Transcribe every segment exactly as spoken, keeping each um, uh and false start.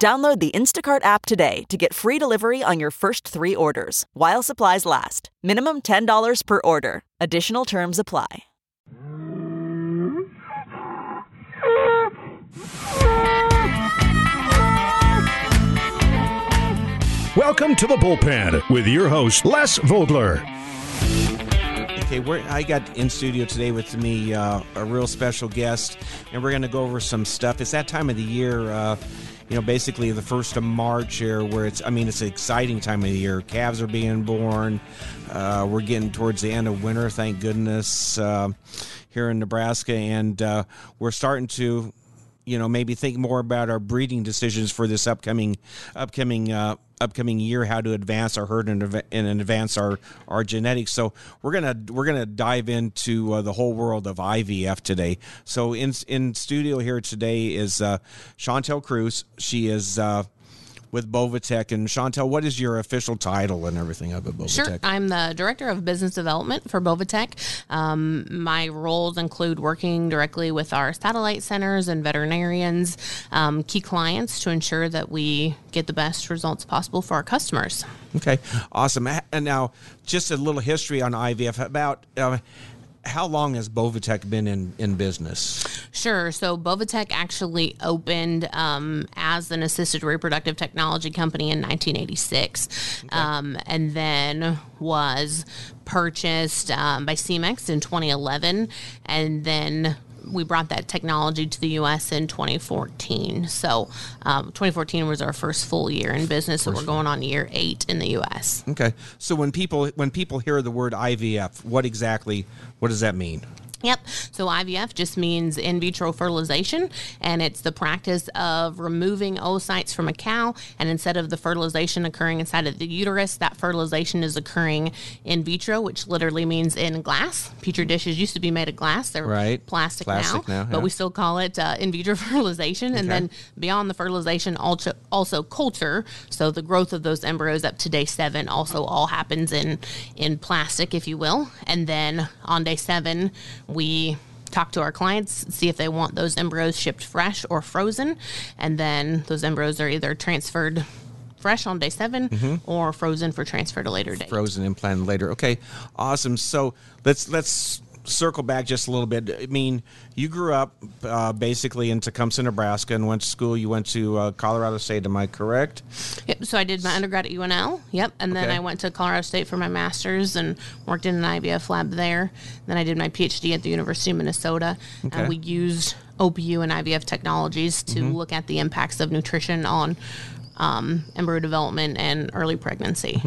Download the Instacart app today to get free delivery on your first three orders, while supplies last. Minimum ten dollars per order. Additional terms apply. Welcome to the bullpen with your host, Les Vogler. Okay, we're, I got in studio today with me uh, a real special guest, and we're going to go over some stuff. It's that time of the year. Uh, You know, basically the first of March here, where it's, I mean, it's an exciting time of the year. Calves are being born. Uh, we're getting towards the end of winter, thank goodness, uh, here in Nebraska. And uh, we're starting to, you know, maybe think more about our breeding decisions for this upcoming upcoming, uh, upcoming year, how to advance our herd and, ev- and advance our, our genetics. So we're going to we're gonna dive into uh, the whole world of I V F today. So in in studio here today is uh, Shanille Kruse. She is uh, with Boviteq. And Shanille, what is your official title and everything up at Boviteq? Sure. I'm the Director of Business Development for Boviteq. Um, my roles include working directly with our satellite centers and veterinarians, um, key clients, to ensure that we get the best results possible for our customers. Okay, awesome. And now, just a little history on I V F. About uh, how long has Boviteq been in, in business? Sure. So Boviteq actually opened um, as an assisted reproductive technology company in nineteen eighty-six, okay. um, and then was purchased um, by C M E X in twenty eleven, and then we brought that technology to the U S in twenty fourteen. So um, twenty fourteen was our first full year in business, so we're going on year eight in the U S. Okay. So when people when people hear the word I V F, what exactly, what does that mean? Yep. So I V F just means in vitro fertilization, and it's the practice of removing oocytes from a cow, and instead of the fertilization occurring inside of the uterus, that fertilization is occurring in vitro, which literally means in glass. Petri dishes used to be made of glass. They're right. plastic, plastic now, now yeah. but we still call it uh, in vitro fertilization. Okay. And then beyond the fertilization, also, also culture. So the growth of those embryos up to day seven also all happens in, in plastic, if you will. And then on day seven, we talk to our clients, see if they want those embryos shipped fresh or frozen, and then those embryos are either transferred fresh on day seven mm-hmm. or frozen for transfer to later date. Frozen implanted later. Okay, awesome. So let's let's circle back just a little bit. I mean, you grew up uh, basically in Tecumseh, Nebraska, and went to school. You went to uh, Colorado State, am I correct? Yep, so I did my undergrad at U N L, yep, and then okay. I went to Colorado State for my master's and worked in an I V F lab there. Then I did my P H D at the University of Minnesota, okay. and we used O P U and I V F technologies to mm-hmm. look at the impacts of nutrition on Um, embryo development and early pregnancy.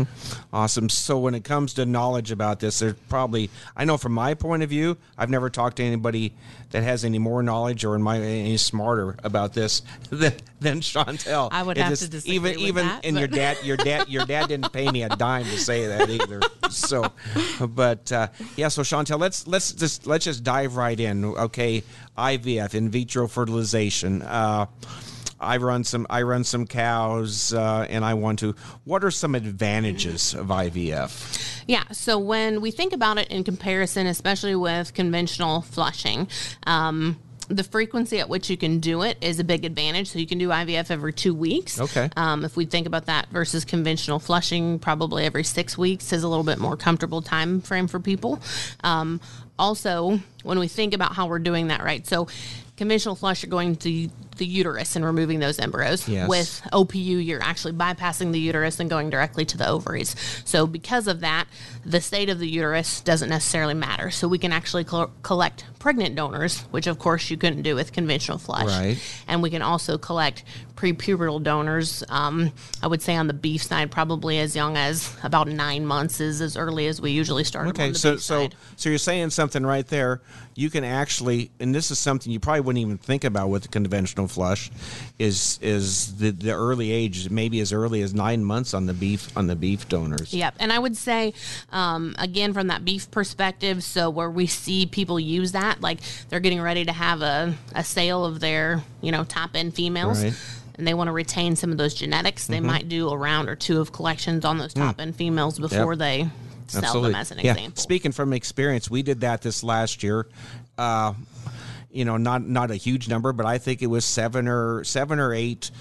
Awesome. So when it comes to knowledge about this, there's probably, I know from my point of view, I've never talked to anybody that has any more knowledge or in my any smarter about this than, than Shanille. I would it have is, to disagree even, with even that. And your dad, your dad, your dad didn't pay me a dime to say that either. So, but uh, yeah. So Shanille, let's let's just let's just dive right in. Okay, I V F, in vitro fertilization. Uh, I run some. I run some cows, uh, and I want to. What are some advantages of I V F? Yeah. So when we think about it in comparison, especially with conventional flushing, um, the frequency at which you can do it is a big advantage. So you can do I V F every two weeks. Okay. Um, if we think about that versus conventional flushing, probably every six weeks is a little bit more comfortable time frame for people. Um, also, when we think about how we're doing that, right? So conventional flush, you're going to the uterus and removing those embryos. Yes. With O P U, you're actually bypassing the uterus and going directly to the ovaries. So because of that, the state of the uterus doesn't necessarily matter. So we can actually co- collect pregnant donors, which of course you couldn't do with conventional flush. Right. And we can also collect prepubertal donors, um, I would say on the beef side, probably as young as about nine months is as early as we usually start. Okay, on the so beef so side. So you're saying something right there. You can actually, and this is something you probably wouldn't even think about with the conventional flush, is is the, the early age, maybe as early as nine months on the beef on the beef donors. Yep, and I would say um, again from that beef perspective, so where we see people use that, like they're getting ready to have a, a sale of their you know top end females. Right. And they want to retain some of those genetics. They mm-hmm. might do a round or two of collections on those top end females before yep. they sell Absolutely. them as an yeah. example. Speaking from experience, we did that this last year. Uh, you know, not not a huge number, but I think it was seven or seven or eight,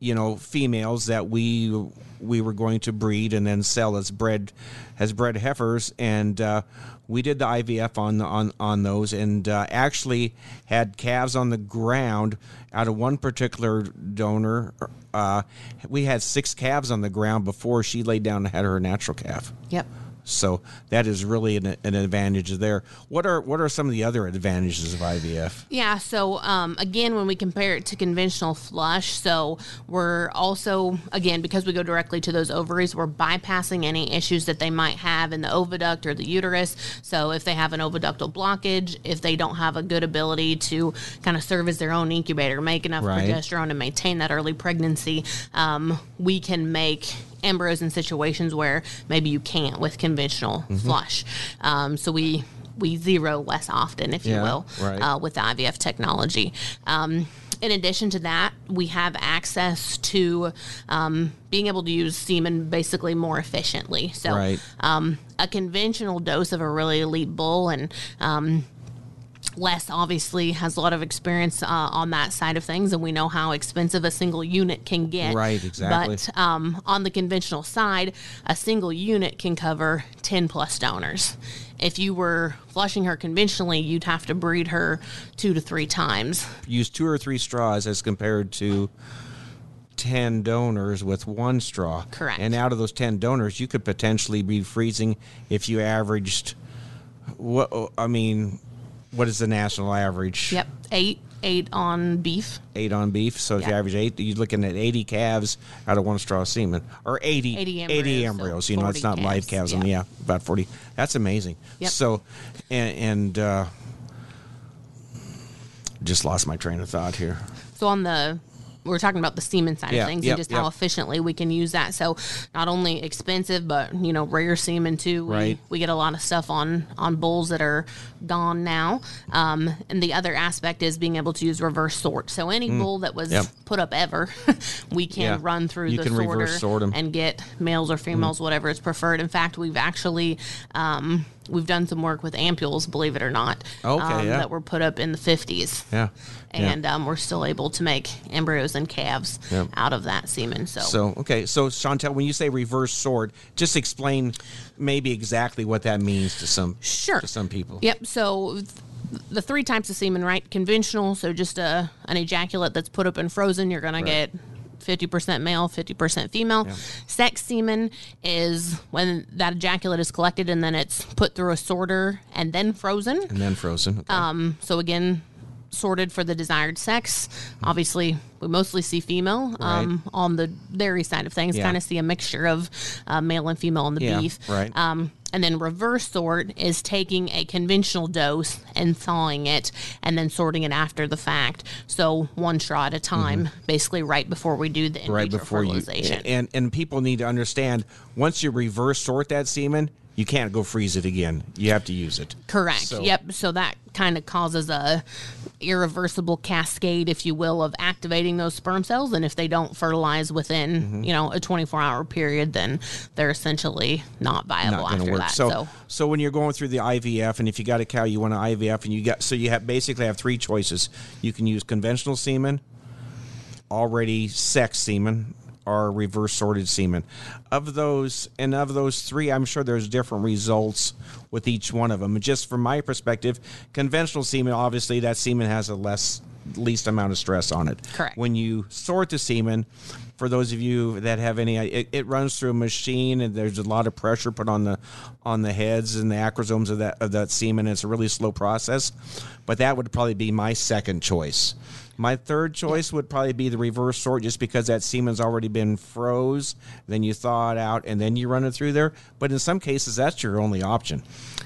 you know, females that we we were going to breed and then sell as bred as bred heifers, and uh, we did the I V F on on on those, and uh, actually had calves on the ground. Out of one particular donor, uh, we had six calves on the ground before she laid down and had her natural calf. Yep. So that is really an, an advantage there. What are what are some of the other advantages of I V F? Yeah, so um, again, when we compare it to conventional flush, so we're also, again, because we go directly to those ovaries, we're bypassing any issues that they might have in the oviduct or the uterus. So if they have an oviductal blockage, if they don't have a good ability to kind of serve as their own incubator, make enough right. progesterone to maintain that early pregnancy, um, we can make embryos in situations where maybe you can't with conventional mm-hmm. flush. Um, so we we zero less often, if yeah, you will, right. uh, with the I V F technology. Um, in addition to that, we have access to um, being able to use semen basically more efficiently. So right. um, a conventional dose of a really elite bull and um, Les obviously has a lot of experience uh, on that side of things, and we know how expensive a single unit can get. Right, exactly. But um, on the conventional side, a single unit can cover ten plus donors. If you were flushing her conventionally, you'd have to breed her two to three times. Use two or three straws as compared to ten donors with one straw. Correct. And out of those ten donors, you could potentially be freezing if you averaged, what I mean... What is the national average? Yep, eight, eight on beef. Eight on beef. So if yep. you average eight, you're looking at eighty calves out of one straw of semen, or eighty, eighty embryos. eighty embryos. So you know, it's not calves. live calves. Yep. And yeah, about forty. That's amazing. Yep. So, and, and uh, just lost my train of thought here. So on the. We're talking about the semen side yeah, of things yep, and just yep. how efficiently we can use that. So not only expensive, but, you know, rare semen too. We, right. we get a lot of stuff on, on bulls that are gone now. Um, and the other aspect is being able to use reverse sort. So any mm. bull that was yep. put up ever, we can yeah. run through you the sorter sort and get males or females, mm. whatever is preferred. In fact, we've actually... Um, We've done some work with ampules, believe it or not, okay, um, yeah. that were put up in the fifties. Yeah. And yeah. Um, we're still able to make embryos and calves yeah. out of that semen. So, so okay. So, Shanille, when you say reverse sort, just explain maybe exactly what that means to some sure. to some people. Yep. So... Th- The three types of semen, right? Conventional, so just a an ejaculate that's put up and frozen. You're going right. to get... fifty percent male, fifty percent female. Yeah. Sex semen is when that ejaculate is collected and then it's put through a sorter and then frozen. And then frozen. Okay. Um, so again, sorted for the desired sex. Obviously, we mostly see female um, right. on the dairy side of things. Yeah. Kind of see a mixture of uh, male and female on the yeah, beef. Right. Um, and then reverse sort is taking a conventional dose and thawing it and then sorting it after the fact. So one straw at a time, mm-hmm. basically right before we do the in right vitro before fertilization. You, and, and people need to understand, once you reverse sort that semen, you can't go freeze it again. You have to use it. Correct. So. Yep. So that kind of causes a irreversible cascade, if you will, of activating those sperm cells. And if they don't fertilize within, mm-hmm. you know, a twenty-four hour period, then they're essentially not viable not after work. that. So, so, so when you're going through the I V F, and if you got a cow, you want an I V F, and you got so you have basically have three choices. You can use conventional semen, already sex semen, are reverse sorted semen. Of those, and of those three, I'm sure there's different results with each one of them. Just from my perspective, conventional semen, obviously that semen has a less least amount of stress on it. Correct. When you sort the semen, for those of you that have any, it, it runs through a machine, and there's a lot of pressure put on the on the heads and the acrosomes of that of that semen. It's a really slow process, but that would probably be my second choice. My third choice would probably be the reverse sort, just because that semen's already been froze. Then you thaw it out, and then you run it through there. But in some cases, that's your only option.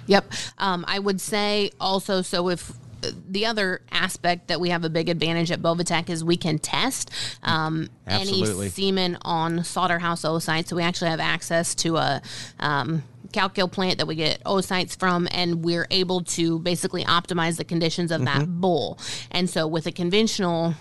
Yep. Um, I would say also, so if the other aspect that we have a big advantage at Boviteq is we can test um, any semen on slaughterhouse oocytes. So we actually have access to a um, calcium plant that we get oocytes from, and we're able to basically optimize the conditions of mm-hmm. that bull. And so with a conventional...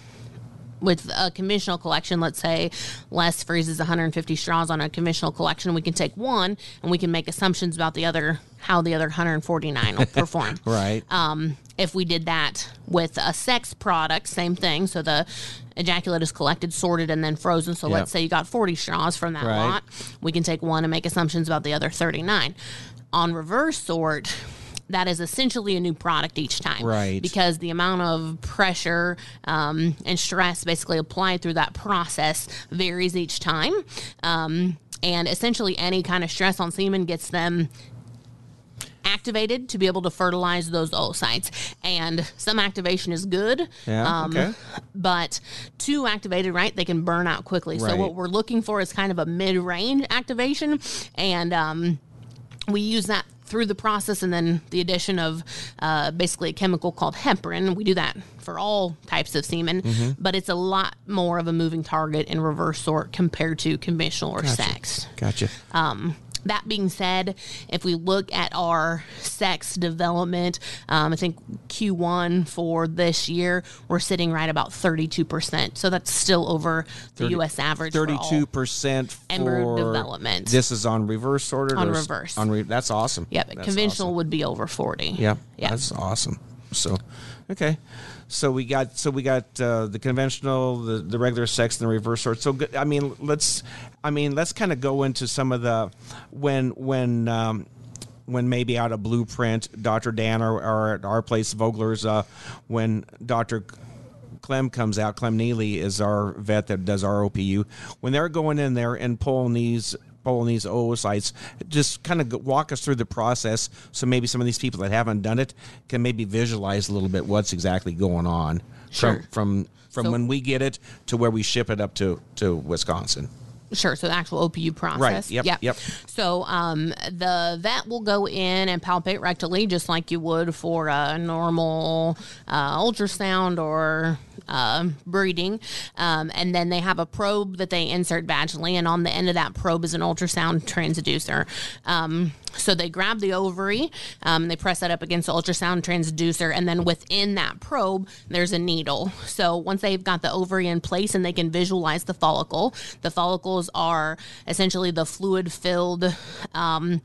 With a conventional collection, let's say Les freezes one hundred fifty straws on a conventional collection, we can take one and we can make assumptions about the other, how the other one hundred forty-nine will perform. Right. Um, if we did that with a sex product, same thing. So the ejaculate is collected, sorted, and then frozen. So yep. let's say you got forty straws from that right. lot. We can take one and make assumptions about the other thirty-nine. On reverse sort... that is essentially a new product each time. Right. Because the amount of pressure um, and stress basically applied through that process varies each time. Um, and essentially any kind of stress on semen gets them activated to be able to fertilize those oocytes. And some activation is good, yeah, um, okay. but too activated, right, they can burn out quickly. Right. So what we're looking for is kind of a mid-range activation. And um, we use that through the process, and then the addition of uh, basically a chemical called heparin. We do that for all types of semen, mm-hmm. but it's a lot more of a moving target in reverse sort compared to conventional or gotcha. sex. Gotcha. Um, that being said, if we look at our sex development, um, I think Q one for this year, we're sitting right about thirty-two percent. So that's still over the U S average. thirty-two percent for embryo development. This is on reverse sorted? On reverse. On re- that's awesome. Yeah, but that's conventional awesome. Would be over forty. Yeah, yeah, that's awesome. So, okay. So we got so we got uh, the conventional, the, the regular sex, and the reverse sort. So I mean, let's I mean let's kind of go into some of the when when um, when maybe out of Blueprint, Doctor Dan or, or at our place Vogler's, uh, when Doctor Clem comes out. Clem Neely is our vet that does our O P U. When they're going in there and pulling these. Pulling these oocytes, just kind of walk us through the process, so maybe some of these people that haven't done it can maybe visualize a little bit what's exactly going on sure. from from, from so, when we get it to where we ship it up to, to Wisconsin. Sure, so the actual O P U process. Right, yep, yep. yep. So um, the vet will go in and palpate rectally just like you would for a normal uh, ultrasound or uh, breeding. Um, and then they have a probe that they insert vaginally, and on the end of that probe is an ultrasound transducer. Um, so they grab the ovary, um, they press that up against the ultrasound transducer, and then within that probe, there's a needle. So once they've got the ovary in place and they can visualize the follicle, the follicle are essentially the fluid-filled um,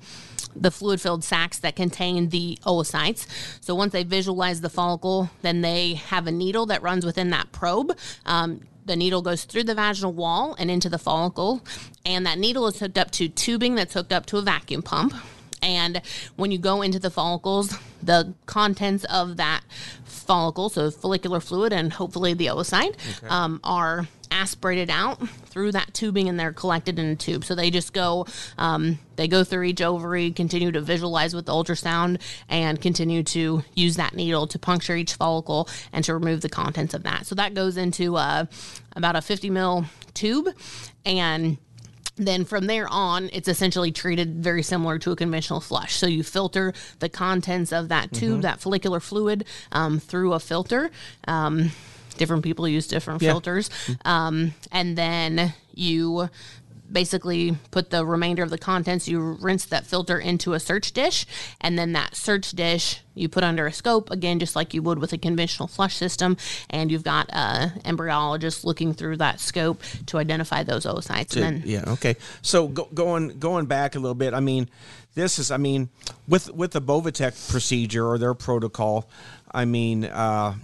the fluid-filled sacs that contain the oocytes. So once they visualize the follicle, then they have a needle that runs within that probe. Um, the needle goes through the vaginal wall and into the follicle, and that needle is hooked up to tubing that's hooked up to a vacuum pump. And when you go into the follicles, the contents of that follicle, so follicular fluid and hopefully the oocyte, okay. um, are aspirated out through that tubing, and they're collected in a tube. So they just go, um, they go through each ovary, continue to visualize with the ultrasound, and continue to use that needle to puncture each follicle and to remove the contents of that. So that goes into uh, about a fifty mil tube, and then from there on, it's essentially treated very similar to a conventional flush. So you filter the contents of that tube, mm-hmm. that follicular fluid, um, through a filter. Um, different people use different yeah. filters. Um, and then you basically put the remainder of the contents, you rinse that filter into a search dish, and then that search dish you put under a scope, again, just like you would with a conventional flush system, and you've got an uh, embryologist looking through that scope to identify those oocytes. To, and then, yeah, okay. So go, going going back a little bit, I mean, this is, I mean, with, with the Boviteq procedure or their protocol, I mean... Uh,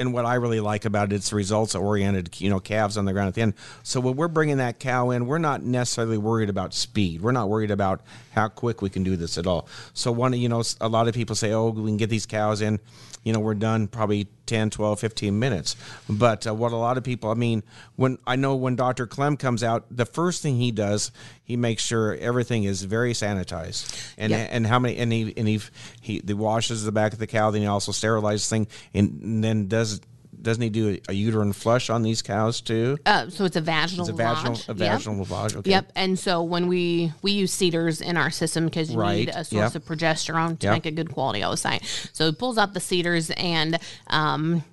and what I really like about it, it's results-oriented, you know, calves on the ground at the end. So when we're bringing that cow in, we're not necessarily worried about speed. We're not worried about how quick we can do this at all. So, one, you know, a lot of people say, oh, we can get these cows in, you know, we're done probably ten, twelve, fifteen minutes. But uh, what a lot of people, I mean, when I know when Doctor Clem comes out, the first thing he does, he makes sure everything is very sanitized, and yeah. and how many and he and he, he he washes the back of the cow, then he also sterilizes the thing, and, and then does doesn't he do a, a uterine flush on these cows too? Uh, so it's a vaginal it's a vaginal, lavage. A vaginal yep. lavage, okay. Yep, and so when we, we use cedars in our system because you right. need a source yep. of progesterone to yep. make a good quality oocyte. So he pulls out the cedars and um,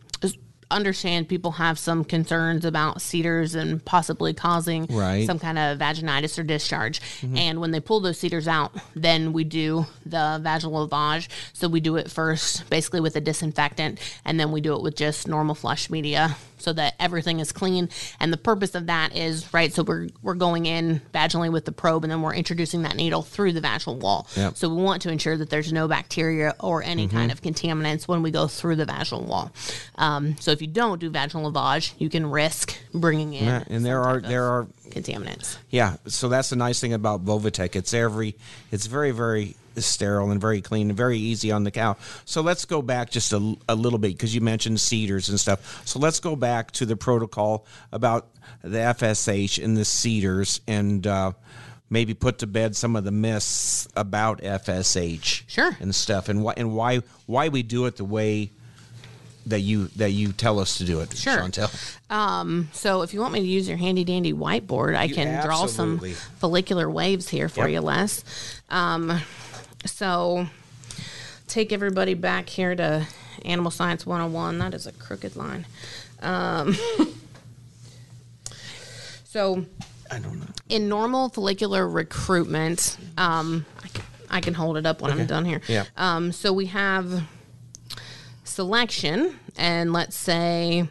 understand people have some concerns about cedars and possibly causing right. some kind of vaginitis or discharge. Mm-hmm. And when they pull those cedars out, then we do the vaginal lavage. So we do it first basically with a disinfectant, and then we do it with just normal flush media so that everything is clean. And the purpose of that is, right, so we're we're going in vaginally with the probe, and then we're introducing that needle through the vaginal wall. Yep. So we want to ensure that there's no bacteria or any mm-hmm. kind of contaminants when we go through the vaginal wall. Um, so if you don't do vaginal lavage, you can risk bringing in yeah, and there are there are contaminants. Yeah, so that's the nice thing about Boviteq. It's every it's very, very sterile and very clean and very easy on the cow. So let's go back just a, a little bit, because you mentioned cedars and stuff. So let's go back to the protocol about the F S H and the cedars, and uh, maybe put to bed some of the myths about F S H sure. and stuff, and why and why why we do it the way that you that you tell us to do it, sure. Chantel. Um, so if you want me to use your handy-dandy whiteboard, I you can absolutely. draw some follicular waves here for yep. you, Les. Um, so take everybody back here to Animal Science one oh one. That is a crooked line. Um, so I don't know. In normal follicular recruitment, um, I, can, I can hold it up when okay. I'm done here. Yeah. Um, so we have selection, and let's say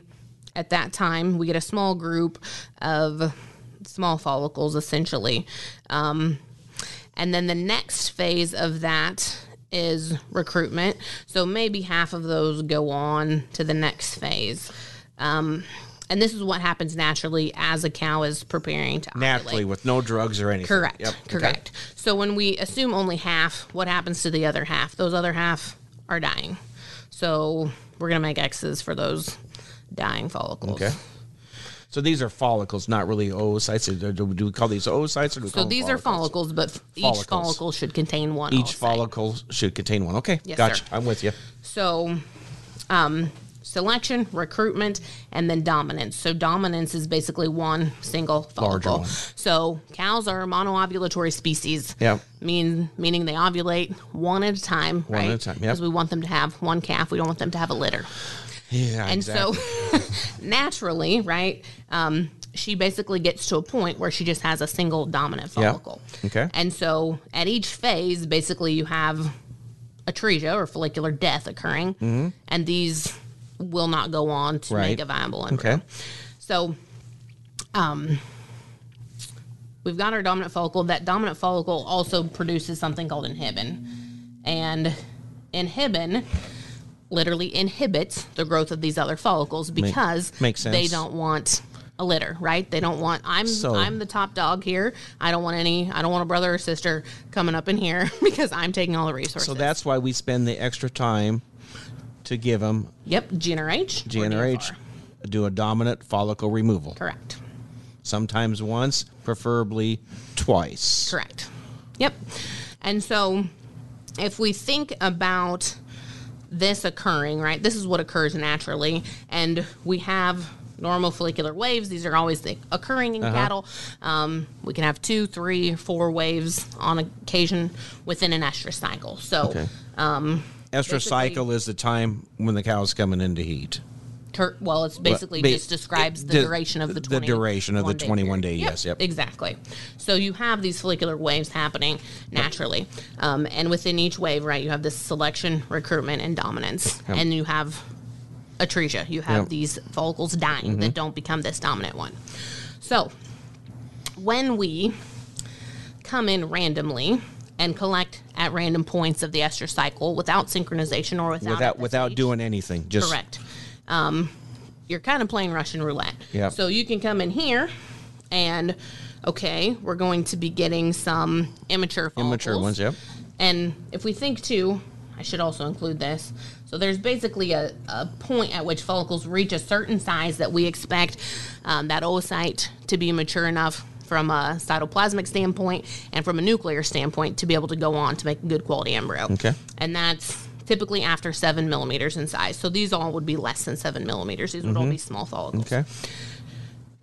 at that time we get a small group of small follicles essentially, um, and then the next phase of that is recruitment, so maybe half of those go on to the next phase, um, and this is what happens naturally as a cow is preparing to ovulate. Naturally, with no drugs or anything. Correct, yep. correct. Okay. So when we assume only half, what happens to the other half? Those other half are dying. So we're going to make X's for those dying follicles. Okay. So these are follicles, not really oocytes. Do we call these oocytes? Or do we so call these them follicles? Are follicles, but follicles. Each follicle should contain one Each oocyte. follicle should contain one. Okay, yes, gotcha. Sir. I'm with you. So um, selection, recruitment, and then dominance. So dominance is basically one single follicle. Larger one. So cows are monoovulatory species. Yeah. Mean, meaning they ovulate one at a time, one right? One at a time, yeah. Because we want them to have one calf. We don't want them to have a litter. Yeah, and exactly. so naturally, right, um, she basically gets to a point where she just has a single dominant follicle. Yeah. Okay. And so at each phase, basically you have atresia or follicular death occurring, mm-hmm. and these will not go on to right. make a viable embryo. Okay. So um, we've got our dominant follicle. That dominant follicle also produces something called inhibin. And inhibin literally inhibits the growth of these other follicles because Make, they don't want a litter, right? They don't want, I'm so, I'm the top dog here. I don't want any, I don't want a brother or sister coming up in here because I'm taking all the resources. So that's why we spend the extra time to give them. Yep, G N R H. G N R H, do a dominant follicle removal. Correct. Sometimes once, preferably twice. Correct. Yep. And so if we think about this occurring, right, this is what occurs naturally, and we have normal follicular waves. These are always the occurring in uh-huh. cattle. Um, we can have two, three, four waves on occasion within an estrous cycle. So okay. um, estrous cycle is the time when the cow is coming into heat. Well, it's basically but, but, just describes the duration of the twenty-one day. The duration of the twenty-one day, yep, yes. Yep. Exactly. So you have these follicular waves happening naturally. Um, and within each wave, right, you have this selection, recruitment, and dominance. Yep. And you have atresia. You have yep. these follicles dying mm-hmm. that don't become this dominant one. So when we come in randomly and collect at random points of the estrous cycle without synchronization or without Without, without doing anything. Just Correct. Um, you're kind of playing Russian roulette. Yep. So you can come in here and, okay, we're going to be getting some immature follicles. Immature ones, yep. And if we think, too, I should also include this. So there's basically a, a point at which follicles reach a certain size that we expect um, that oocyte to be mature enough from a cytoplasmic standpoint and from a nuclear standpoint to be able to go on to make a good quality embryo. Okay. And that's typically after seven millimeters in size. So these all would be less than seven millimeters. These would mm-hmm. all be small follicles. Okay.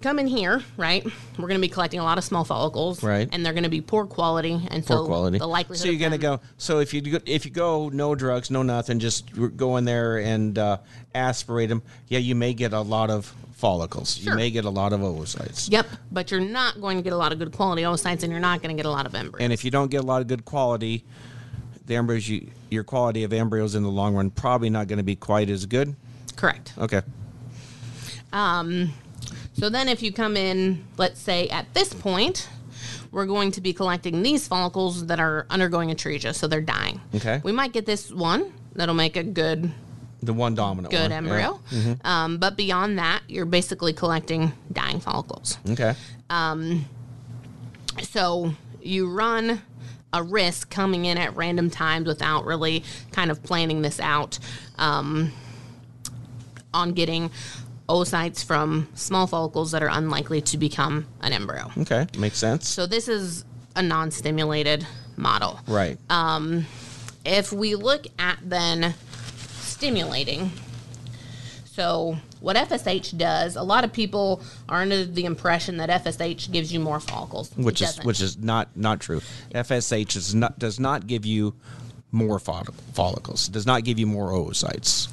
Come in here, right? We're going to be collecting a lot of small follicles, right? And they're going to be poor quality, and poor so quality. the likelihood. So you're going to go. So if you go, if you go, no drugs, no nothing, just go in there and uh, aspirate them. Yeah, you may get a lot of follicles. Sure. You may get a lot of oocytes. Yep, but you're not going to get a lot of good quality oocytes, and you're not going to get a lot of embryos. And if you don't get a lot of good quality, the embryos, you, your quality of embryos in the long run probably not going to be quite as good. Correct. Okay. Um. So then if you come in, let's say at this point, we're going to be collecting these follicles that are undergoing atresia, so they're dying. Okay. We might get this one. That'll make a good... The one dominant good one. Good embryo. Yeah. Mm-hmm. Um, but beyond that, you're basically collecting dying follicles. Okay. Um, so you run a risk coming in at random times without really kind of planning this out um, on getting... oocytes from small follicles that are unlikely to become an embryo. Okay, makes sense. So this is a non-stimulated model. Right. Um, if we look at then stimulating, so what F S H does, a lot of people are under the impression that F S H gives you more follicles. Which is which is not, not true. F S H is not does not give you more follicles. It does not give you more oocytes.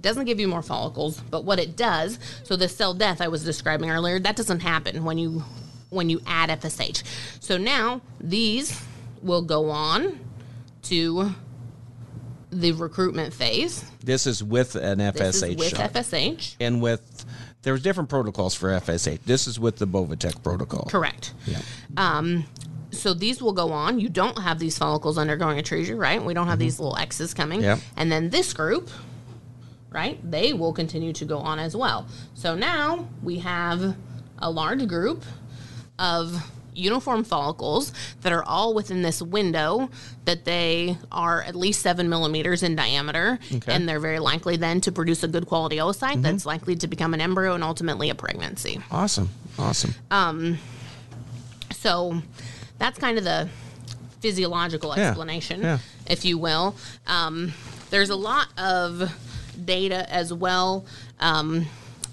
Doesn't give you more follicles, but what it does, so the cell death I was describing earlier, that doesn't happen when you when you add F S H. So now these will go on to the recruitment phase. This is with an F S H this is with shot. F S H. And with, there's different protocols for F S H. This is with the Boviteq protocol. Correct. Yeah. Um, so these will go on. You don't have these follicles undergoing atresia, right? We don't have mm-hmm. these little X's coming. Yep. And then this group... Right? They will continue to go on as well. So now we have a large group of uniform follicles that are all within this window that they are at least seven millimeters in diameter. Okay. And they're very likely then to produce a good quality oocyte mm-hmm. that's likely to become an embryo and ultimately a pregnancy. Awesome. Awesome. Um, so that's kind of the physiological explanation, yeah. Yeah. if you will. Um, there's a lot of... data as well um,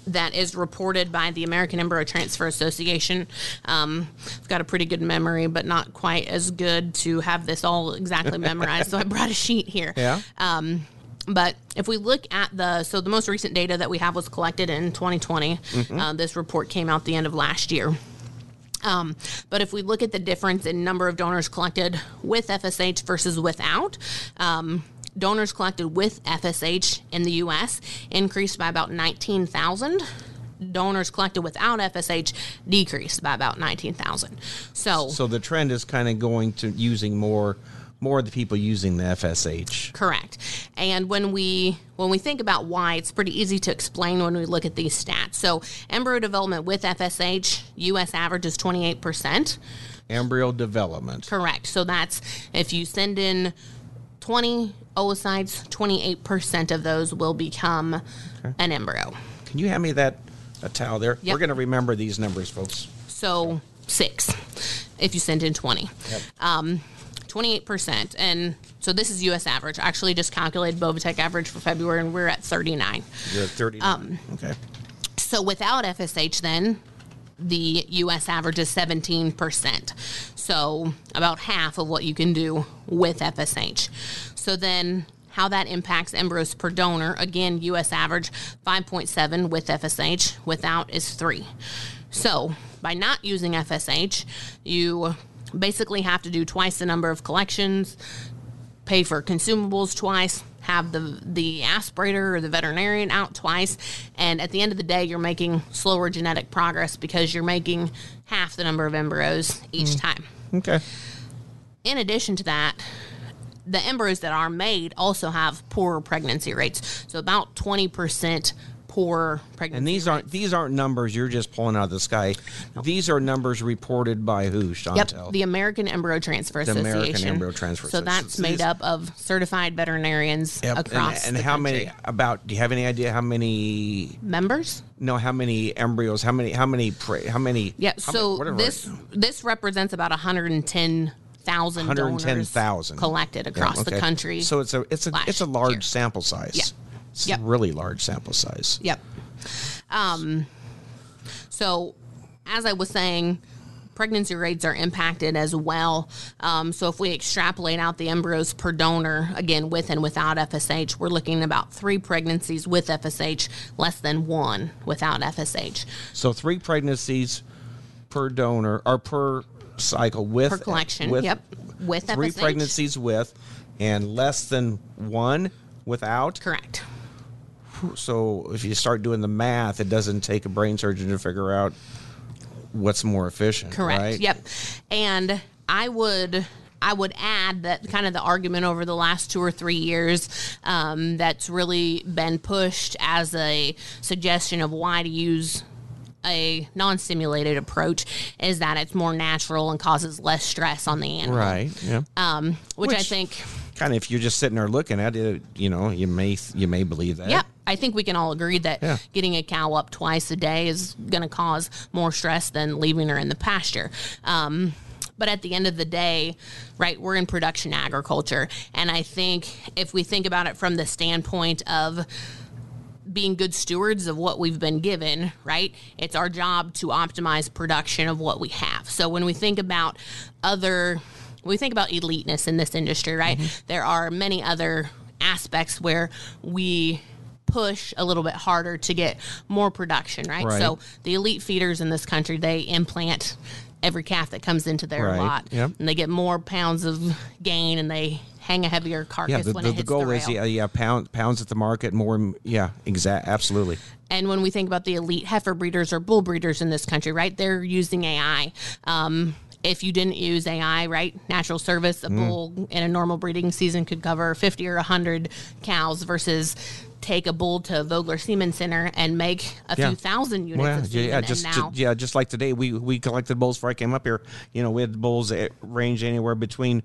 that is reported by the American Embryo Transfer Association. Um, I've got a pretty good memory, but not quite as good to have this all exactly memorized, so I brought a sheet here. Yeah. Um, but if we look at the, so the most recent data that we have was collected in twenty twenty. Mm-hmm. Uh, this report came out the end of last year. Um, but if we look at the difference in number of donors collected with F S H versus without, um, donors collected with F S H in the U S increased by about nineteen thousand. Donors collected without F S H decreased by about nineteen thousand. So so the trend is kind of going to using more more of the people using the F S H. Correct. And when we when we think about why, it's pretty easy to explain when we look at these stats. So embryo development with F S H, U S average is twenty-eight percent. Embryo development. Correct. So that's if you send in twenty oocytes, twenty-eight percent of those will become okay. an embryo. Can you hand me that a towel there? Yep. We're going to remember these numbers, folks. So six, if you send in twenty. Yep. Um, twenty-eight percent. And so this is U S average. I actually just calculated Boviteq average for February, and we're at thirty-nine. You're at thirty-nine. Um, okay. So without F S H then, the U S average is seventeen percent. So about half of what you can do with F S H. So then how that impacts embryos per donor, again, U S average five point seven with F S H, without is three. So by not using F S H, you basically have to do twice the number of collections, pay for consumables twice, have the the aspirator or the veterinarian out twice, and at the end of the day, you're making slower genetic progress because you're making half the number of embryos each mm. time. Okay. In addition to that, the embryos that are made also have poorer pregnancy rates, so about twenty percent poorer pregnancy. And these rates. aren't these aren't numbers you're just pulling out of the sky. No. These are numbers reported by who, Chantel? Yep, the American Embryo Transfer the Association. The American Embryo Transfer so Association. So that's made up of certified veterinarians yep. across and, and the country. And how many? About? Do you have any idea how many members? No, how many embryos? How many? How many? How many? How many yeah. How so many, this this represents about one hundred ten one hundred ten thousand donors collected across yeah, okay. the country. So it's a it's a Flash it's a large here. sample size. Yeah. It's yep. a really large sample size. Yep. Um. So, as I was saying, pregnancy rates are impacted as well. Um, so if we extrapolate out the embryos per donor, again, with and without F S H, we're looking at about three pregnancies with F S H, less than one without F S H. So three pregnancies per donor, or per cycle with... Per collection, with, yep. With three F S H. Three pregnancies with, and less than one without? Correct. So if you start doing the math, it doesn't take a brain surgeon to figure out what's more efficient, correct? Right? Yep. And I would I would add that kind of the argument over the last two or three years um, that's really been pushed as a suggestion of why to use a non-stimulated approach is that it's more natural and causes less stress on the animal. Right. Yeah. Um, which, which I think kind of if you're just sitting there looking at it, you know, you may you may believe that. Yep. I think we can all agree that yeah. getting a cow up twice a day is going to cause more stress than leaving her in the pasture. Um, but at the end of the day, right, we're in production agriculture. And I think if we think about it from the standpoint of being good stewards of what we've been given, right, it's our job to optimize production of what we have. So when we think about other, when we think about eliteness in this industry, right, mm-hmm. there are many other aspects where we push a little bit harder to get more production, right? right? So the elite feeders in this country, they implant every calf that comes into their right. lot, yep. and they get more pounds of gain, and they hang a heavier carcass yeah, the, when the, it hits the goal the rail. Is, yeah, yeah pound, pounds at the market, more, yeah, exact, absolutely. And when we think about the elite heifer breeders or bull breeders in this country, right, they're using A I. Um, if you didn't use A I, right, natural service, a mm. bull in a normal breeding season could cover fifty or one hundred cows versus take a bull to Vogler Semen Center and make a yeah. few thousand units well, of semen. Yeah, just, now, yeah, just like today, we, we collected bulls before I came up here. You know, we had bulls that range anywhere between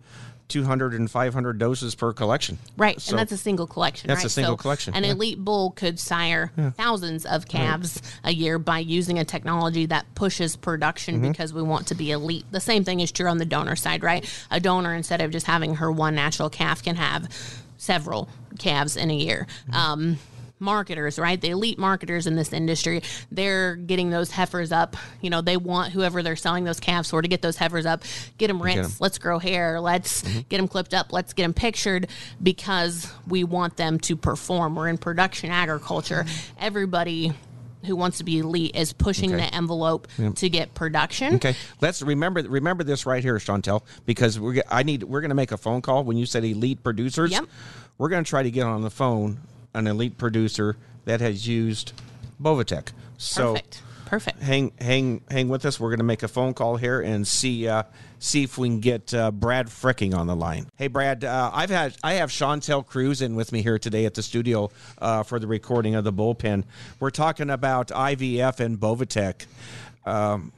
two hundred and five hundred doses per collection. Right, so and that's a single collection, That's right? a single so collection. An yeah. elite bull could sire yeah. thousands of calves right. a year by using a technology that pushes production mm-hmm. because we want to be elite. The same thing is true on the donor side, right? A donor, instead of just having her one natural calf, can have several calves in a year. Um, marketers, right? The elite marketers in this industry, they're getting those heifers up. You know, they want whoever they're selling those calves for to get those heifers up, get them rinsed, get them. Let's grow hair, let's mm-hmm. get them clipped up, let's get them pictured because we want them to perform. We're in production agriculture. Everybody who wants to be elite is pushing okay. the envelope yep. to get production. Okay, let's remember remember this right here, Chantel, because we're I need we're going to make a phone call when you said elite producers. Yep. We're going to try to get on the phone an elite producer that has used Boviteq. So perfect. Perfect. Hang hang hang with us. We're going to make a phone call here and see uh, see if we can get uh, Brad Freking on the line. Hey Brad, uh, I've had I have Shanille Kruse in with me here today at the studio uh, for the recording of the bullpen. We're talking about I V F and Boviteq, um,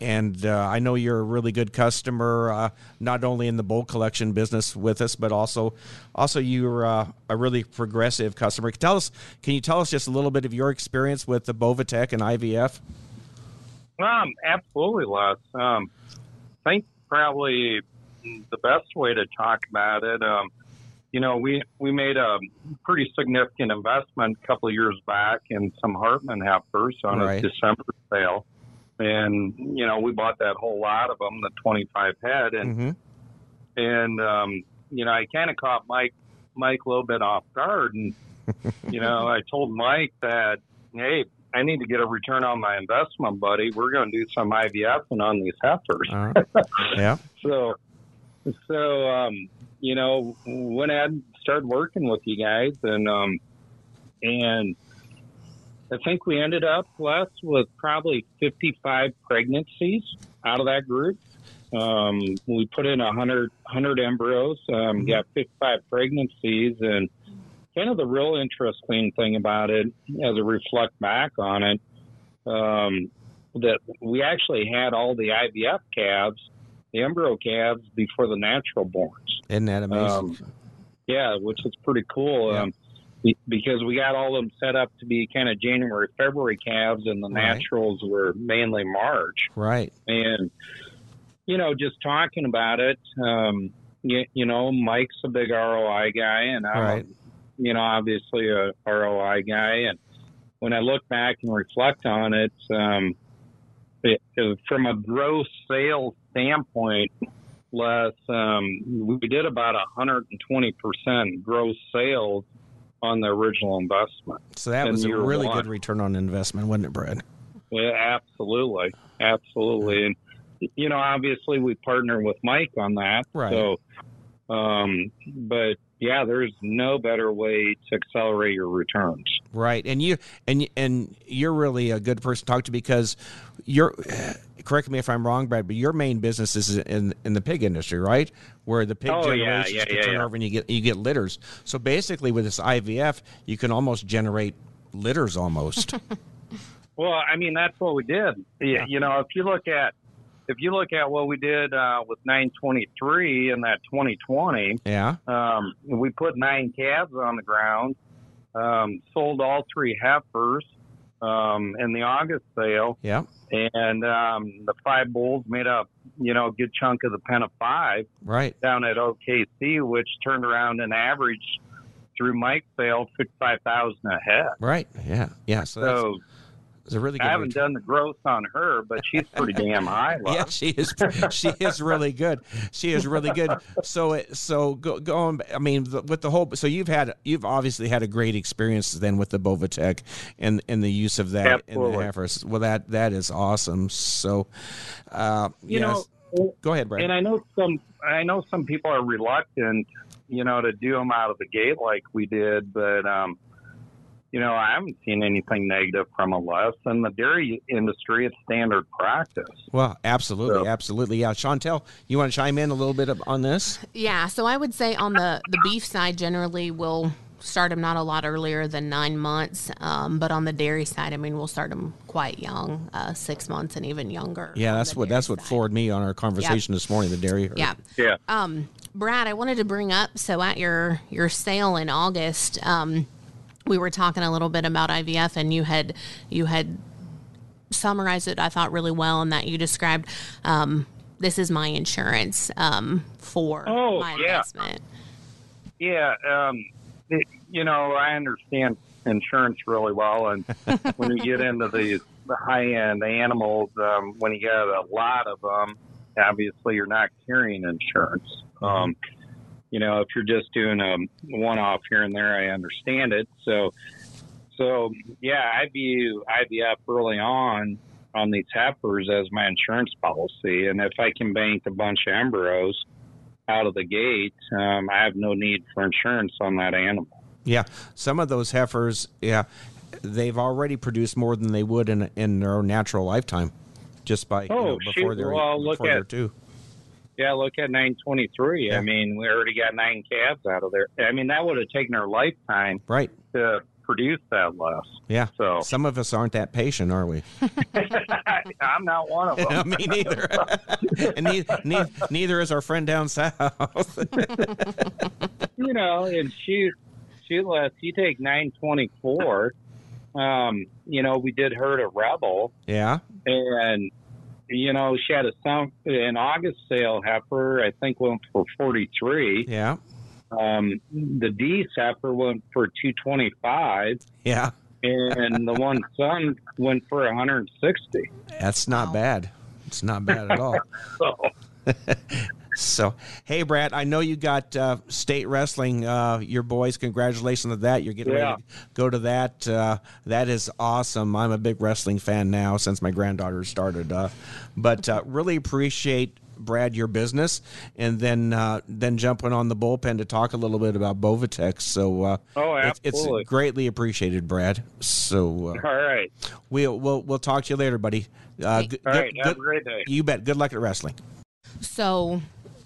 and uh, I know you're a really good customer, uh, not only in the bull collection business with us, but also also you're uh, a really progressive customer. Tell us, can you tell us just a little bit of your experience with the Boviteq and I V F? Um, absolutely, Les. Um, I think probably the best way to talk about it, um, you know, we we made a pretty significant investment a couple of years back in some Hartman heifers on right. a December sale. And, you know, we bought that whole lot of them, the twenty-five head. And, mm-hmm. and um, you know, I kind of caught Mike, Mike a little bit off guard. And, you know, I told Mike that, hey, I need to get a return on my investment, buddy. We're going to do some I V F and on these heifers. Uh, yeah. so, so um, you know, went ahead and started working with you guys. And, um, and, I think we ended up, Les, with probably fifty-five pregnancies out of that group. Um, we put in one hundred, one hundred embryos, um, mm-hmm. got fifty-five pregnancies. And kind of the real interesting thing about it, as I reflect back on it, um, that we actually had all the I V F calves, the embryo calves, before the natural borns. Isn't that amazing? Um, yeah, which is pretty cool. Yeah. Um, because we got all of them set up to be kind of January, February calves, and the right. naturals were mainly March. Right. And you know, just talking about it, um, you, you know, Mike's a big R O I guy, and I'm, right. you know, obviously a R O I guy. And when I look back and reflect on it, um, it, it from a gross sales standpoint, less, um, we did about one hundred twenty percent gross sales on the original investment. So that was a really one. good return on investment, wasn't it, Brad? Yeah, absolutely. Absolutely. And, you know, obviously we partnered with Mike on that. Right. So, um, but yeah, there's no better way to accelerate your returns. Right. And you, and, and you're really a good person to talk to because you're, correct me if I'm wrong, Brad, but your main business is in, in the pig industry, right? Where the pig oh, generations yeah, yeah, yeah, turn yeah. over and you get, you get litters. So basically with this I V F, you can almost generate litters almost. Well, I mean, that's what we did. Yeah. You know, if you look at, if you look at what we did uh, with nine twenty-three in that twenty twenty, yeah, um, we put nine calves on the ground, um, sold all three heifers um, in the August sale, yeah, and um, the five bulls made up, you know, a good chunk of the pen of five, right, down at O K C, which turned around an average through Mike's sale fifty-five thousand a head, right, yeah, yeah, so. so that's- It's a really good I haven't return. done the growth on her, but she's pretty damn high. Love. Yeah, she is. She is really good. She is really good. So, it, so go, go on. I mean, the, with the whole. So you've had, you've obviously had a great experience then with the Boviteq and and the use of that in the heifers. Well, that that is awesome. So, uh, you yes. know, go ahead, Brad. And I know some. I know some people are reluctant, you know, to do them out of the gate like we did, but. Um, You know, I haven't seen anything negative from a less in the dairy industry. It's standard practice. Well, absolutely, so. absolutely. Yeah, Chantel, you want to chime in a little bit on this? Yeah, so I would say on the, the beef side, generally we'll start them not a lot earlier than nine months. Um, but on the dairy side, I mean, we'll start them quite young, uh, six months and even younger. Yeah, that's what that's side. what floored me on our conversation yep. this morning, the dairy herd. Yeah. yeah. Um, Brad, I wanted to bring up, so at your, your sale in August, um, we were talking a little bit about I V F, and you had you had summarized it, I thought, really well, in that you described um, this is my insurance um, for oh, my yeah. investment. Yeah, um, it, you know, I understand insurance really well, and when you get into the, the high-end animals, um, when you get a lot of them, obviously you're not carrying insurance. Um, You know, if you're just doing a one-off here and there, I understand it. So, so yeah, I view I V F early on on these heifers as my insurance policy. And if I can bank a bunch of embryo's out of the gate, um, I have no need for insurance on that animal. Yeah, some of those heifers, yeah, they've already produced more than they would in in their natural lifetime, just by oh, you know, before shoot. they're well, before look they're at, due. Yeah, look at nine twenty-three. Yeah. I mean, we already got nine calves out of there. I mean, that would have taken our lifetime right. to produce that less. Yeah. So some of us aren't that patient, are we? I'm not one of them. Me neither. And ne- ne- neither is our friend down south. You know, and shoot, shoot less. You take nine twenty-four. Um, you know, we did herd a rebel. Yeah. And... You know, she had a some an August sale heifer, I think, went for forty-three. Yeah. Um, the D heifer went for two twenty-five. Yeah. And the one son went for one hundred sixty. That's not wow. bad. It's not bad at all. so. so, hey, Brad, I know you got uh, state wrestling. Uh, your boys, congratulations on that. You're getting yeah. ready to go to that. Uh, that is awesome. I'm a big wrestling fan now since my granddaughter started. Uh, but uh, really appreciate, Brad, your business, and then uh, then jumping on the bullpen to talk a little bit about Boviteq. So uh, oh, absolutely. It's, it's greatly appreciated, Brad. So uh, all right, we'll, we'll we'll talk to you later, buddy. Uh, all good, right, good, have a great day. You bet. Good luck at wrestling. So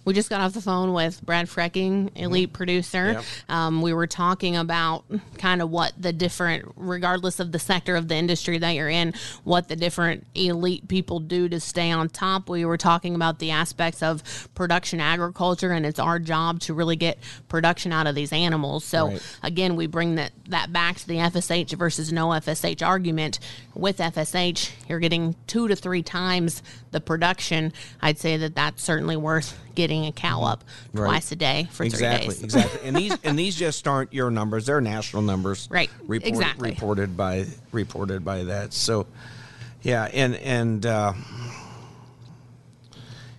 We just got off the phone with Brad Freking, elite mm-hmm. producer. Yep. Um, we were talking about kind of what the different, regardless of the sector of the industry that you're in, what the different elite people do to stay on top. We were talking about the aspects of production agriculture, and it's our job to really get production out of these animals. So right. again, we bring that, that back to the F S H versus no F S H argument. With F S H, you're getting two to three times the production. I'd say that that's certainly worth getting a cow up right. twice a day for exactly, three days. Exactly, exactly. And these and these just aren't your numbers; they're national numbers, right? Report, exactly. Reported by reported by that. So, yeah, and and uh,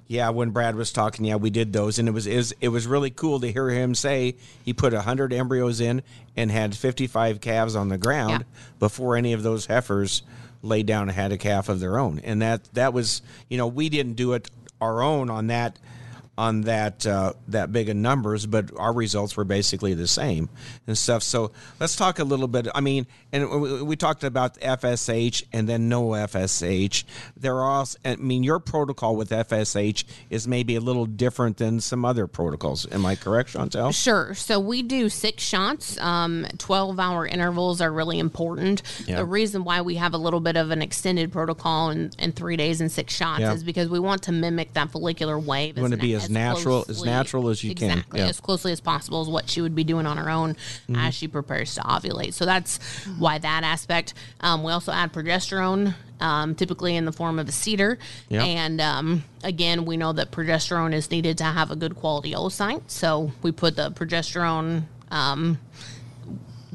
yeah, when Brad was talking, yeah, we did those, and it was is it was really cool to hear him say he put a hundred embryos in and had fifty-five calves on the ground yeah. before any of those heifers laid down and had a calf of their own, and that that was you know we didn't do it our own on that. on that uh, that big in numbers, but our results were basically the same and stuff. So let's talk a little bit. I mean, and we, we talked about F S H and then no F S H. There are also, I mean, your protocol with F S H is maybe a little different than some other protocols. Am I correct, Chantel? Sure. So we do six shots. Um, twelve-hour intervals are really important. Yeah. The reason why we have a little bit of an extended protocol in, in three days and six shots yeah. is because we want to mimic that follicular wave. You want to be as As natural closely, as natural as you exactly, can. Exactly, yeah. as closely as possible is what she would be doing on her own mm-hmm. as she prepares to ovulate. So that's why that aspect. Um, we also add progesterone, um, typically in the form of a cedar. Yep. And um, again, we know that progesterone is needed to have a good quality oocyte. So we put the progesterone... Um,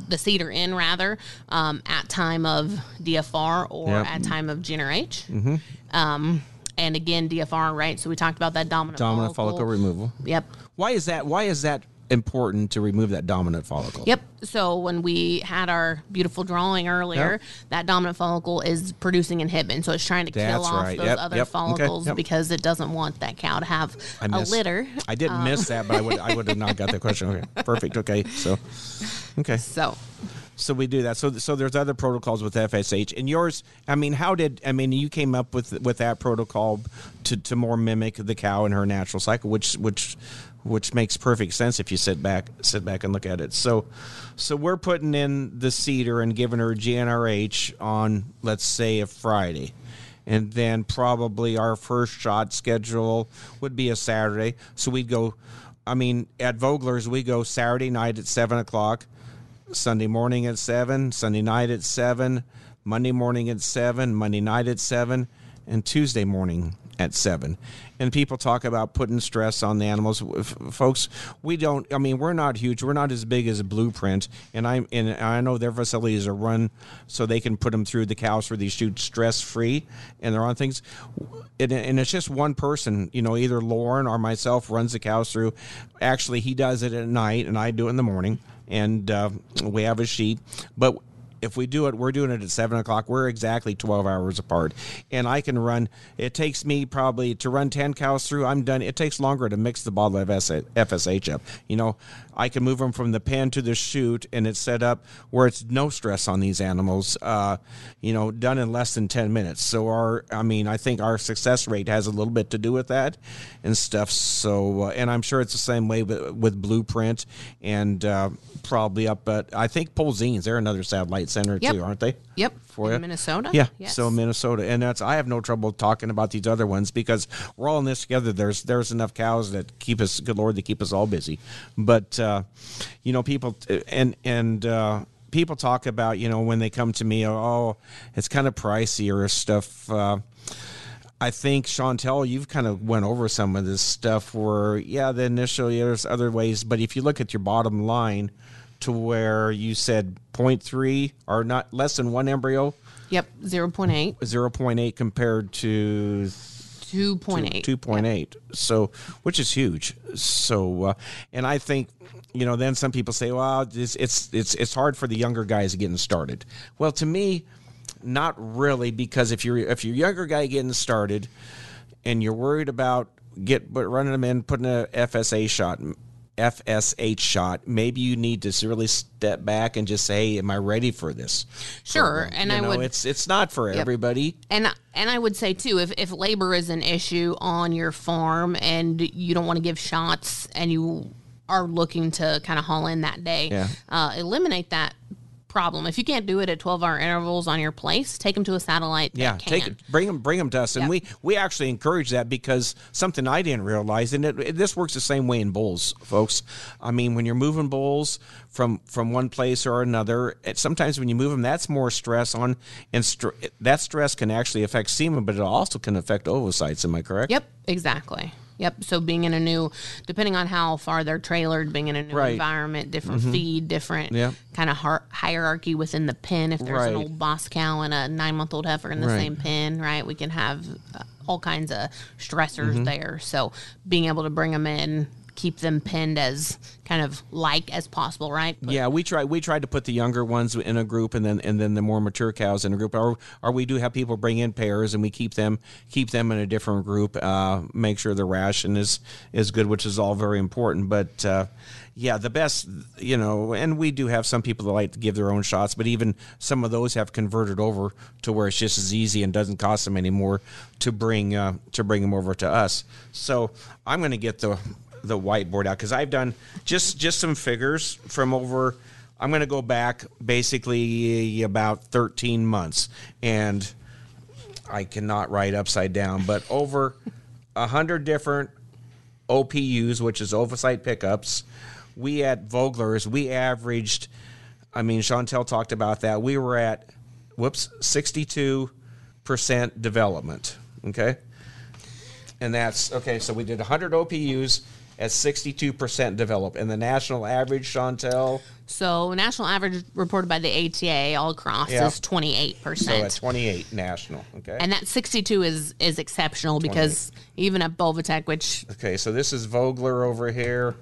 the cedar in rather um, at time of D F R or yep. at time of G N R H. Mm-hmm. Um, and again, D F R, right? So we talked about that dominant, dominant follicle. follicle removal. Yep. Why is that? Why is that important to remove that dominant follicle? Yep. So when we had our beautiful drawing earlier, yep. that dominant follicle is producing inhibin, so it's trying to That's kill off right. those yep. other yep. follicles okay. yep. because it doesn't want that cow to have I a litter. I didn't um. miss that, but I would I would have not got the question. Okay, perfect. Okay, so okay, so. So we do that. So so there's other protocols with F S H. And yours, I mean, how did, I mean, you came up with with that protocol to, to more mimic the cow in her natural cycle, which which which makes perfect sense if you sit back sit back and look at it. So so we're putting in the cedar and giving her G N R H on, let's say, a Friday. And then probably our first shot schedule would be a Saturday. So we'd go, I mean, at Vogler's, we go Saturday night at seven o'clock. Sunday morning at seven, Sunday night at seven, Monday morning at seven, Monday night at seven, and Tuesday morning at seven. And people talk about putting stress on the animals. Folks, we don't, I mean, we're not huge. We're not as big as Blueprint. And I and I know their facilities are run so they can put them through the cows where they shoot stress-free. And they're on things. And, and it's just one person, you know, either Lauren or myself runs the cows through. Actually, he does it at night, and I do it in the morning. And uh, we have a sheet. But if we do it, we're doing it at seven o'clock. We're exactly twelve hours apart. And I can run. It takes me probably to run ten cows through. I'm done. It takes longer to mix the bottle of F S H up. You know, I can move them from the pen to the chute, and it's set up where it's no stress on these animals, uh, you know, done in less than ten minutes. So, our, I mean, I think our success rate has a little bit to do with that and stuff. So, uh, and I'm sure it's the same way with, with Blueprint and uh, probably up at, I think, Polzins. They're another satellite center yep. too, aren't they? Yep. For in Minnesota? Yeah. Yes. So Minnesota. And that's I have no trouble talking about these other ones because we're all in this together. There's there's enough cows that keep us, good Lord, they keep us all busy. But, uh, you know, people and and uh, people talk about, you know, when they come to me, oh, it's kind of pricey or stuff. Uh, I think, Chantel, you've kind of went over some of this stuff where, yeah, the initial, yeah, there's other ways. But if you look at your bottom line, to where you said zero point three or not less than one embryo? Yep, zero point eight. zero point eight compared to... two point eight. two point eight, yep. So, which is huge. So, uh, and I think, you know, then some people say, well, it's, it's, it's, it's hard for the younger guys getting started. Well, to me, not really, because if you're, if you're a younger guy getting started and you're worried about get but running them in, putting a F S A shot F S H shot, maybe you need to really step back and just say, hey, am I ready for this? Sure. So, and you I know, would, it's, it's not for yep. everybody. And, and I would say too, if, if labor is an issue on your farm and you don't want to give shots and you are looking to kind of haul in that day, yeah. uh, eliminate that problem. If you can't do it at twelve hour intervals on your place, take them to a satellite. Yeah, can. take bring them bring them to us, and yep. we we actually encourage that, because something I didn't realize, and it, it, this works the same way in bulls, folks. I mean, when you're moving bulls from from one place or another, it, sometimes when you move them, that's more stress on, and st- that stress can actually affect semen, but it also can affect oocytes. Am I correct? Yep, exactly. Yep. So being in a new, depending on how far they're trailered, being in a new right. environment, different mm-hmm. feed, different yep. kind of har- hierarchy within the pen. If there's right. an old boss cow and a nine-month-old heifer in the right. same pen, right, we can have uh, all kinds of stressors mm-hmm. there. So being able to bring them in, keep them penned as kind of like as possible, right? But yeah, we try. We tried to put the younger ones in a group, and then and then the more mature cows in a group. Or or we do have people bring in pairs, and we keep them keep them in a different group. Uh, make sure the ration is is good, which is all very important. But uh, yeah, the best, you know, and we do have some people that like to give their own shots, but even some of those have converted over to where it's just as easy and doesn't cost them anymore to bring uh, to bring them over to us. So I'm going to get the. the whiteboard out, because I've done just just some figures from over, I'm going to go back basically about thirteen months, and I cannot write upside down, but over one hundred different O P Us, which is oocyte pickups. We at Vogler's, we averaged, I mean, Chantel talked about that, we were at, whoops, sixty-two percent development, okay? And that's, okay, so we did one hundred O P Us, at sixty-two percent developed. And the national average, Chantel? So national average reported by the A T A all across yeah. is twenty-eight percent. So at twenty-eight national, okay. And that sixty-two is is exceptional because even at Boviteq, which... Okay, so this is Vogler over here,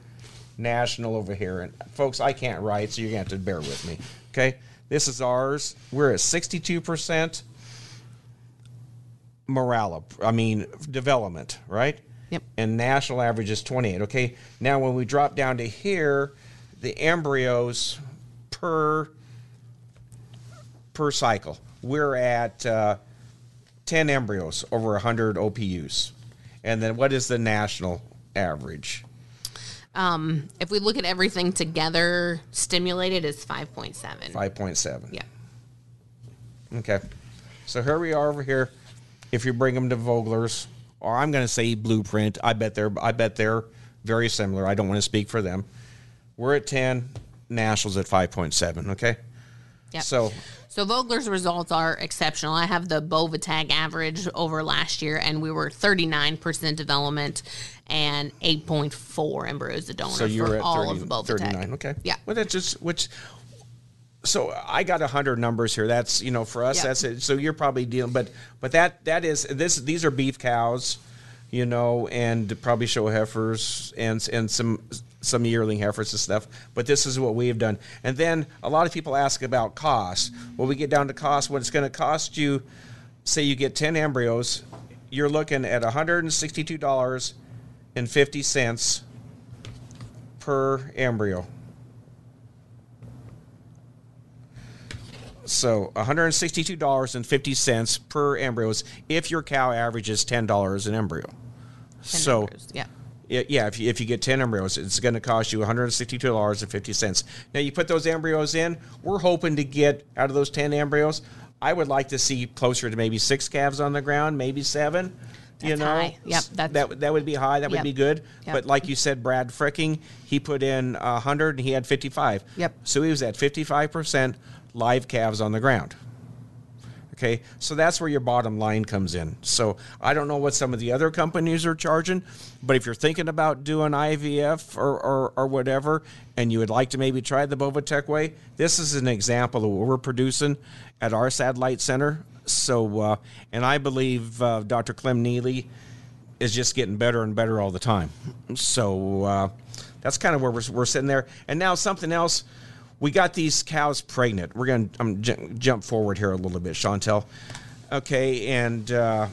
national over here. And folks, I can't write, so you're going to have to bear with me, okay? This is ours. We're at sixty-two percent morale, I mean development, right? Yep. And national average is twenty-eight. Okay. Now, when we drop down to here, the embryos per per cycle, we're at uh, ten embryos over one hundred O P Us. And then, what is the national average? Um, if we look at everything together, stimulated is five point seven. five point seven. Yeah. Okay. So here we are over here. If you bring them to Vogler's, or I'm going to say Blueprint. I bet they're I bet they're very similar. I don't want to speak for them. We're at ten, nationals at five point seven, okay? Yep. So so Vogler's results are exceptional. I have the Boviteq average over last year, and we were thirty-nine percent development and eight point four embryos a donor. So you were at all thirty, of Boviteq. thirty-nine, okay. Yeah. Well, that's just which So I got one hundred numbers here. That's, you know, for us, yep. that's it. So you're probably dealing, but but that that is, this. these are beef cows, you know, and probably show heifers and and some some yearling heifers and stuff. But this is what we've done. And then a lot of people ask about cost. Well, we get down to cost, what it's going to cost you, say you get ten embryos, you're looking at one hundred sixty-two dollars and fifty cents per embryo. So one hundred sixty-two dollars and fifty cents per embryos if your cow averages ten dollars an embryo. ten so embryos, yeah. Yeah, if you, if you get ten embryos, it's going to cost you one hundred sixty-two dollars and fifty cents. Now, you put those embryos in, we're hoping to get, out of those ten embryos, I would like to see closer to maybe six calves on the ground, maybe seven. That's you know, high. Yep, that's, that that would be high. That yep. would be good. Yep. But like you said, Brad Freking, he put in one hundred and he had fifty-five. Yep. So he was at fifty-five percent live calves on the ground. Okay, so that's where your bottom line comes in. So I don't know what some of the other companies are charging, but if you're thinking about doing I V F or, or, or whatever, and you would like to maybe try the Boviteq way, this is an example of what we're producing at our satellite center. So, uh, and I believe uh, Doctor Clem Neely is just getting better and better all the time. So uh, that's kind of where we're, we're sitting there. And now something else. We got these cows pregnant. We're going to um, j- jump forward here a little bit, Chantel. Okay, and uh,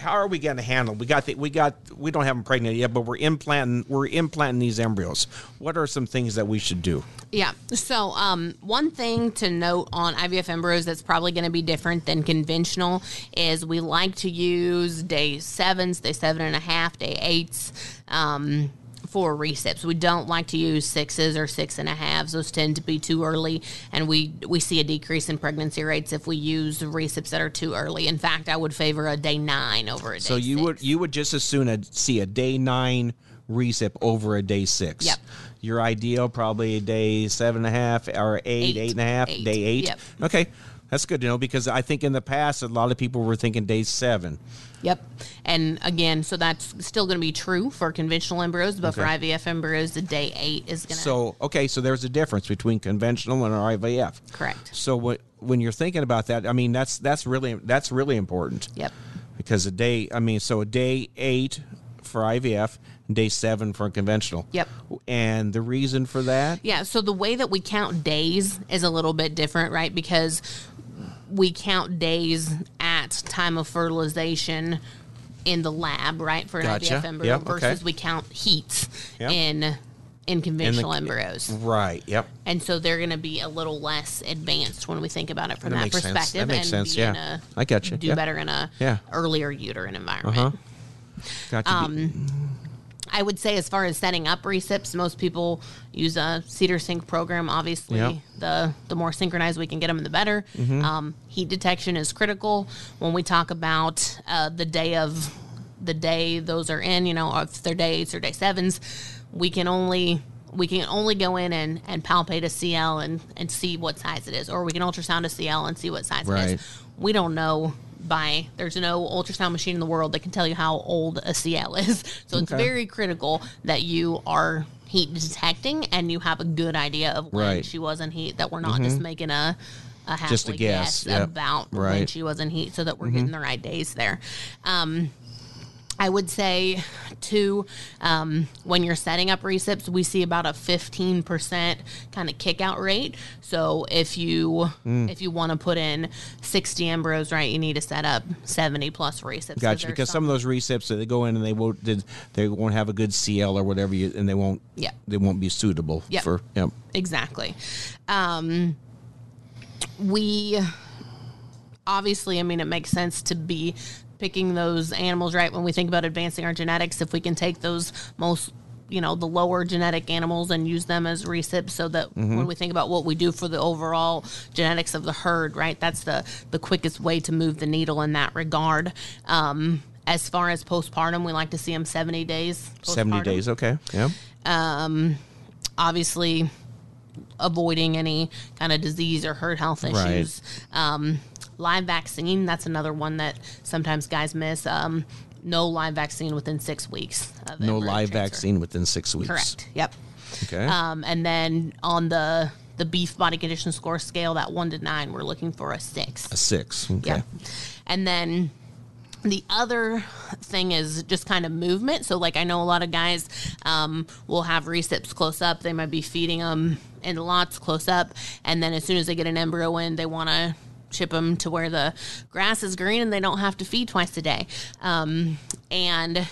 how are we going to handle? We got the, we got we don't have them pregnant yet, but we're implanting we're implanting these embryos. What are some things that we should do? Yeah. So um, one thing to note on I V F embryos that's probably going to be different than conventional is we like to use day sevens, day seven and a half, day eights. Um, for recips. We don't like to use sixes or six and a halves. Those tend to be too early, and we, we see a decrease in pregnancy rates if we use recips that are too early. In fact, I would favor a day nine over a day six. So you six. would you would just as soon a, see a day nine recip over a day six. Yep. Your ideal probably a day seven and a half or eight, eight, eight and a half, eight. Day eight. Yep. Okay. That's good to know, because I think in the past, a lot of people were thinking day seven. Yep. And again, so that's still going to be true for conventional embryos, but okay. for I V F embryos, the day eight is going to. So, okay, so there's a difference between conventional and I V F. Correct. So what, when you're thinking about that, I mean, that's that's really that's really important. Yep. Because a day, I mean, so a day eight for I V F, day seven for conventional. Yep. And the reason for that? Yeah, so the way that we count days is a little bit different, right? Because we count days at time of fertilization in the lab, right, for an gotcha. I V F embryo yep, versus okay. we count heats yep. in in conventional in the, embryos. Right, yep. And so they're going to be a little less advanced when we think about it from that, that perspective. Sense. That makes and sense, yeah. A, I got you. Do yeah. better in a yeah. earlier uterine environment. Uh-huh. Gotcha. Um, I would say as far as setting up recips, most people use a Cedar Sync program. Obviously, yep. the the more synchronized we can get them, the better. Mm-hmm. Um, heat detection is critical when we talk about uh, the day of the day those are in. You know, if they're day eights or day sevens, we can only we can only go in and, and palpate a C L and, and see what size it is, or we can ultrasound a C L and see what size right. it is. We don't know. By there's no ultrasound machine in the world that can tell you how old a C L is. So okay. it's very critical that you are heat detecting and you have a good idea of when right. she was in heat, that we're not mm-hmm. just making a, a halfway just a guess, guess yep. about right. when she was in heat, so that we're mm-hmm. getting the right days there. Um, I would say, too, um, when you're setting up recips, we see about a fifteen percent kind of kick-out rate. So if you mm. if you want to put in sixty embryos, right, you need to set up seventy-plus recips. Gotcha, so because some, some of those recips, they go in and they won't they won't have a good C L or whatever, you, and they won't yeah. they won't be suitable. Yep. for yep. Exactly. Um, we obviously, I mean, it makes sense to be picking those animals, right, when we think about advancing our genetics, if we can take those most, you know, the lower genetic animals and use them as recips, so that mm-hmm. when we think about what we do for the overall genetics of the herd, right, that's the, the quickest way to move the needle in that regard. Um, as far as postpartum, we like to see them seventy days. Postpartum. seventy days, okay, yeah. Um, obviously, avoiding any kind of disease or herd health issues. Right. Um, live vaccine, that's another one that sometimes guys miss. Um, no live vaccine within six weeks. Of no live transfer. vaccine within six weeks. Correct. Yep. Okay. Um, and then on the the beef body condition score scale, that one to nine, we're looking for a six. A six. Okay. Yep. And then the other thing is just kind of movement. So, like, I know a lot of guys um, will have recips close up. They might be feeding them in lots close up. And then as soon as they get an embryo in, they want to chip them to where the grass is green and they don't have to feed twice a day. Um, and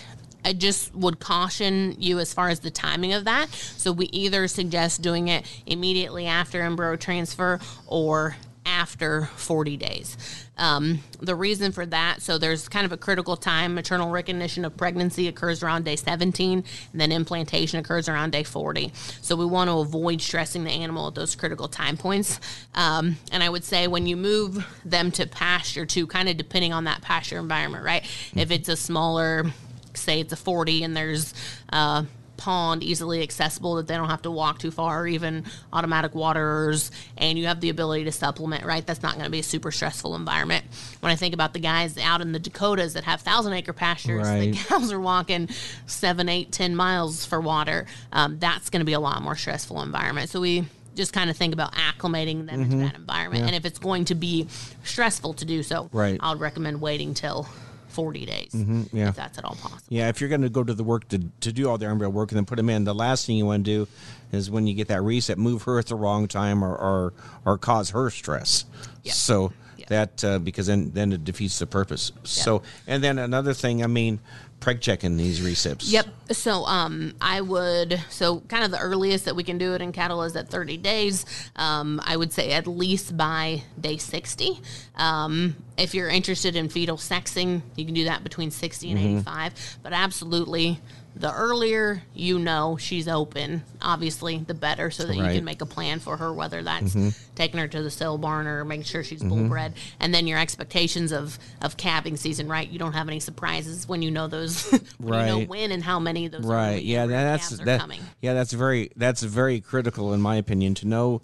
I just would caution you as far as the timing of that. So we either suggest doing it immediately after embryo transfer or after forty days. Um, the reason for that, so there's kind of a critical time. Maternal recognition of pregnancy occurs around day seventeen, and then implantation occurs around day forty. So we want to avoid stressing the animal at those critical time points. Um, and I would say when you move them to pasture too, kind of depending on that pasture environment, right? If it's a smaller, say it's a forty and there's uh pond easily accessible that they don't have to walk too far, or even automatic waterers, and you have the ability to supplement, right? That's not going to be a super stressful environment. When I think about the guys out in the Dakotas that have thousand acre pastures, right. The cows are walking seven, eight, ten miles for water. Um, that's going to be a lot more stressful environment. So we just kind of think about acclimating them mm-hmm. into that environment. Yeah. And if it's going to be stressful to do so, right. I would recommend waiting till forty days, mm-hmm, yeah. if that's at all possible. Yeah, if you're going to go to the work to, to do all the embryo work and then put them in, the last thing you want to do is when you get that reset, move her at the wrong time or or, or cause her stress. Yeah. So yeah. that uh, because then, then it defeats the purpose. Yeah. So, and then another thing, I mean, preg checking these recips. Yep. So um, I would, so kind of the earliest that we can do it in cattle is at thirty days. Um, I would say at least by day sixty. Um, if you're interested in fetal sexing, you can do that between sixty and mm-hmm. eighty-five. But absolutely, the earlier you know she's open, obviously, the better, so that right. you can make a plan for her, whether that's mm-hmm. taking her to the sale barn or making sure she's mm-hmm. bull bred. And then your expectations of, of calving season, right? You don't have any surprises when you know those, when right. you know when and how many of those right. yeah, that's, calves are that, coming. Yeah, that's very, that's very critical, in my opinion, to know.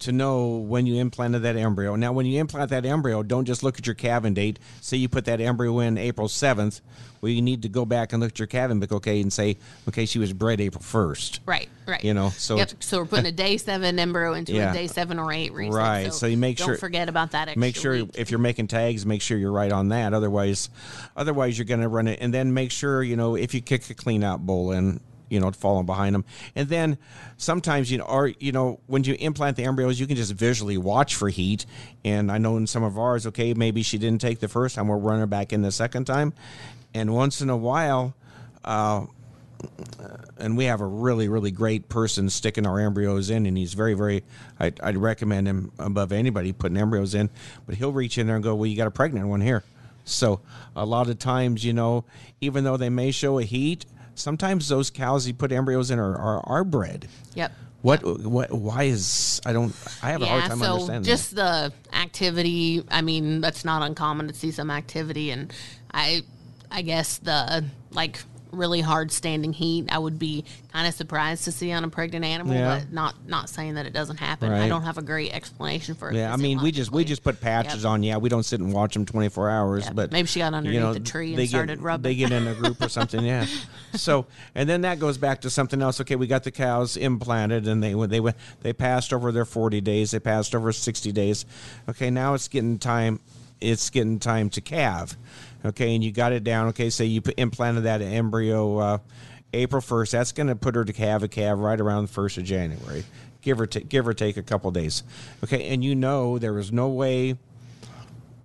to know when you implanted that embryo. Now, when you implant that embryo, don't just look at your calving date. Say you put that embryo in April seventh. Well, you need to go back and look at your calving book, okay, and say, okay, she was bred April first. Right, right. You know, so. Yep. So we're putting a day seven embryo into yeah. a day seven or eight reason. Right, so, so you make don't sure. Don't forget about that extra Make sure week. If you're making tags, make sure you're right on that. Otherwise, otherwise you're going to run it. And then make sure, you know, if you kick a clean out bull in, you know, falling behind them. And then sometimes, you know, or, you know, when you implant the embryos, you can just visually watch for heat. And I know in some of ours, okay, maybe she didn't take the first time. We'll run her back in the second time. And once in a while, uh, and we have a really, really great person sticking our embryos in, and he's very, very, I'd, I'd recommend him above anybody putting embryos in. But he'll reach in there and go, well, you got a pregnant one here. So a lot of times, you know, even though they may show a heat, sometimes those cows you put embryos in are are, are bred. Yep. What, what, why is, I don't, I have yeah, a hard time so understanding just that. The activity, I mean, that's not uncommon to see some activity. And I, I guess the, like, really hard standing heat, I would be kind of surprised to see on a pregnant animal, yeah. but not, not saying that it doesn't happen. Right. I don't have a great explanation for it. Yeah, I mean, we just we just put patches yep. on. Yeah, we don't sit and watch them twenty-four hours. Yep. But maybe she got underneath you know, the tree and started get, rubbing. They get in a group or something. Yeah. So and then that goes back to something else. Okay, we got the cows implanted, and they they went they passed over their forty days. They passed over sixty days. Okay, now it's getting time. It's getting time to calve. Okay, and you got it down. Okay, so you implanted that embryo uh, April first. That's going to put her to calve a calve right around the first of January, give or, t- give or take a couple days. Okay, and you know there was no way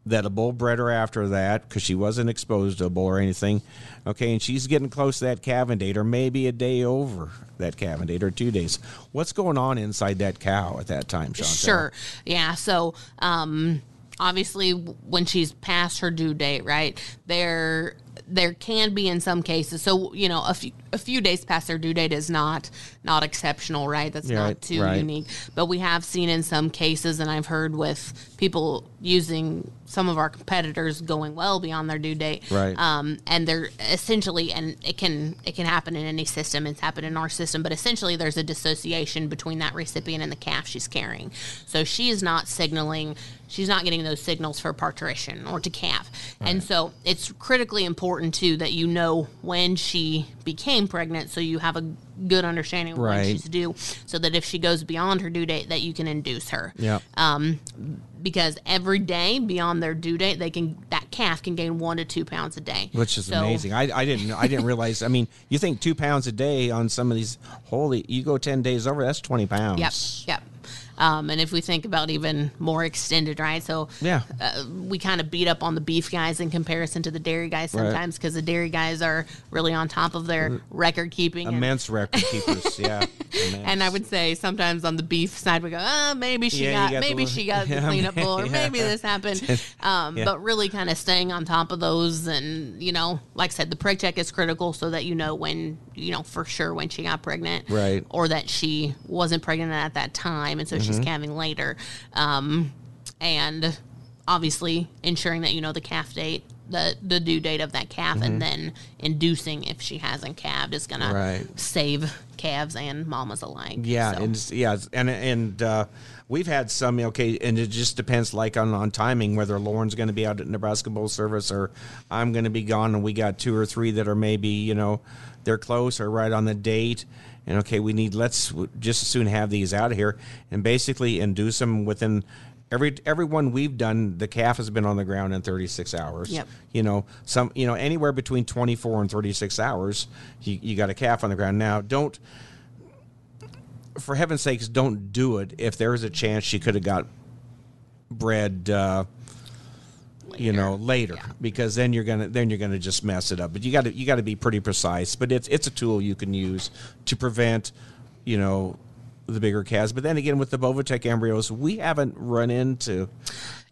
that a bull bred her after that because she wasn't exposed to a bull or anything. Okay, and she's getting close to that calving date or maybe a day over that calving date or two days. What's going on inside that cow at that time, Chantal? Sure, yeah, so... Um obviously, when she's past her due date, right, there there can be in some cases. So, you know, a few, a few days past their due date is not not exceptional, right? That's yeah, not too right. unique. But we have seen in some cases, and I've heard with people using some of our competitors going well beyond their due date. Right. Um, and they're essentially, and it can it can happen in any system. It's happened in our system. But essentially, there's a dissociation between that recipient and the calf she's carrying. So she is not signaling. She's not getting those signals for parturition or to calve. Right. And so it's critically important, too, that you know when she became pregnant so you have a good understanding of right. when she's due so that if she goes beyond her due date that you can induce her. Yeah. Um, because every day beyond their due date, they can that calf can gain one to two pounds a day. Which is so, amazing. I, I didn't I didn't realize. I mean, you think two pounds a day on some of these, holy, you go ten days over, that's twenty pounds. Yep, yep. Um, and if we think about even more extended, right? So yeah. uh, we kind of beat up on the beef guys in comparison to the dairy guys sometimes because right. the dairy guys are really on top of their record keeping. Immense and, record keepers, yeah. Immense. And I would say sometimes on the beef side we go, oh, maybe she yeah, got, got maybe the, she got yeah, the cleanup bull, or yeah. maybe this happened. Um, yeah. But really kind of staying on top of those, and you know, like I said, the preg check is critical so that you know when, you know, for sure when she got pregnant, right? Or that she wasn't pregnant at that time, and so. Mm-hmm. She's calving later, um, and obviously ensuring that you know the calf date, the, the due date of that calf, mm-hmm. and then inducing if she hasn't calved is gonna right. save calves and mamas alike. Yeah, so. and yeah, and and uh, we've had some okay, and it just depends like on, on timing whether Lauren's going to be out at Nebraska Bull Service or I'm going to be gone, and we got two or three that are maybe you know they're close or right on the date. And, okay, we need, let's just as soon have these out of here and basically induce them within every every one we've done, the calf has been on the ground in thirty-six hours. Yep. You know, some you know anywhere between twenty-four and thirty-six hours, you, you got a calf on the ground. Now, don't, for heaven's sakes, don't do it if there is a chance she could have got bred uh, – later. You know, later, yeah. because then you're gonna then you're gonna just mess it up. But you got to you got to be pretty precise. But it's it's a tool you can use to prevent, you know, the bigger calves. But then again, with the Boviteq embryos, we haven't run into.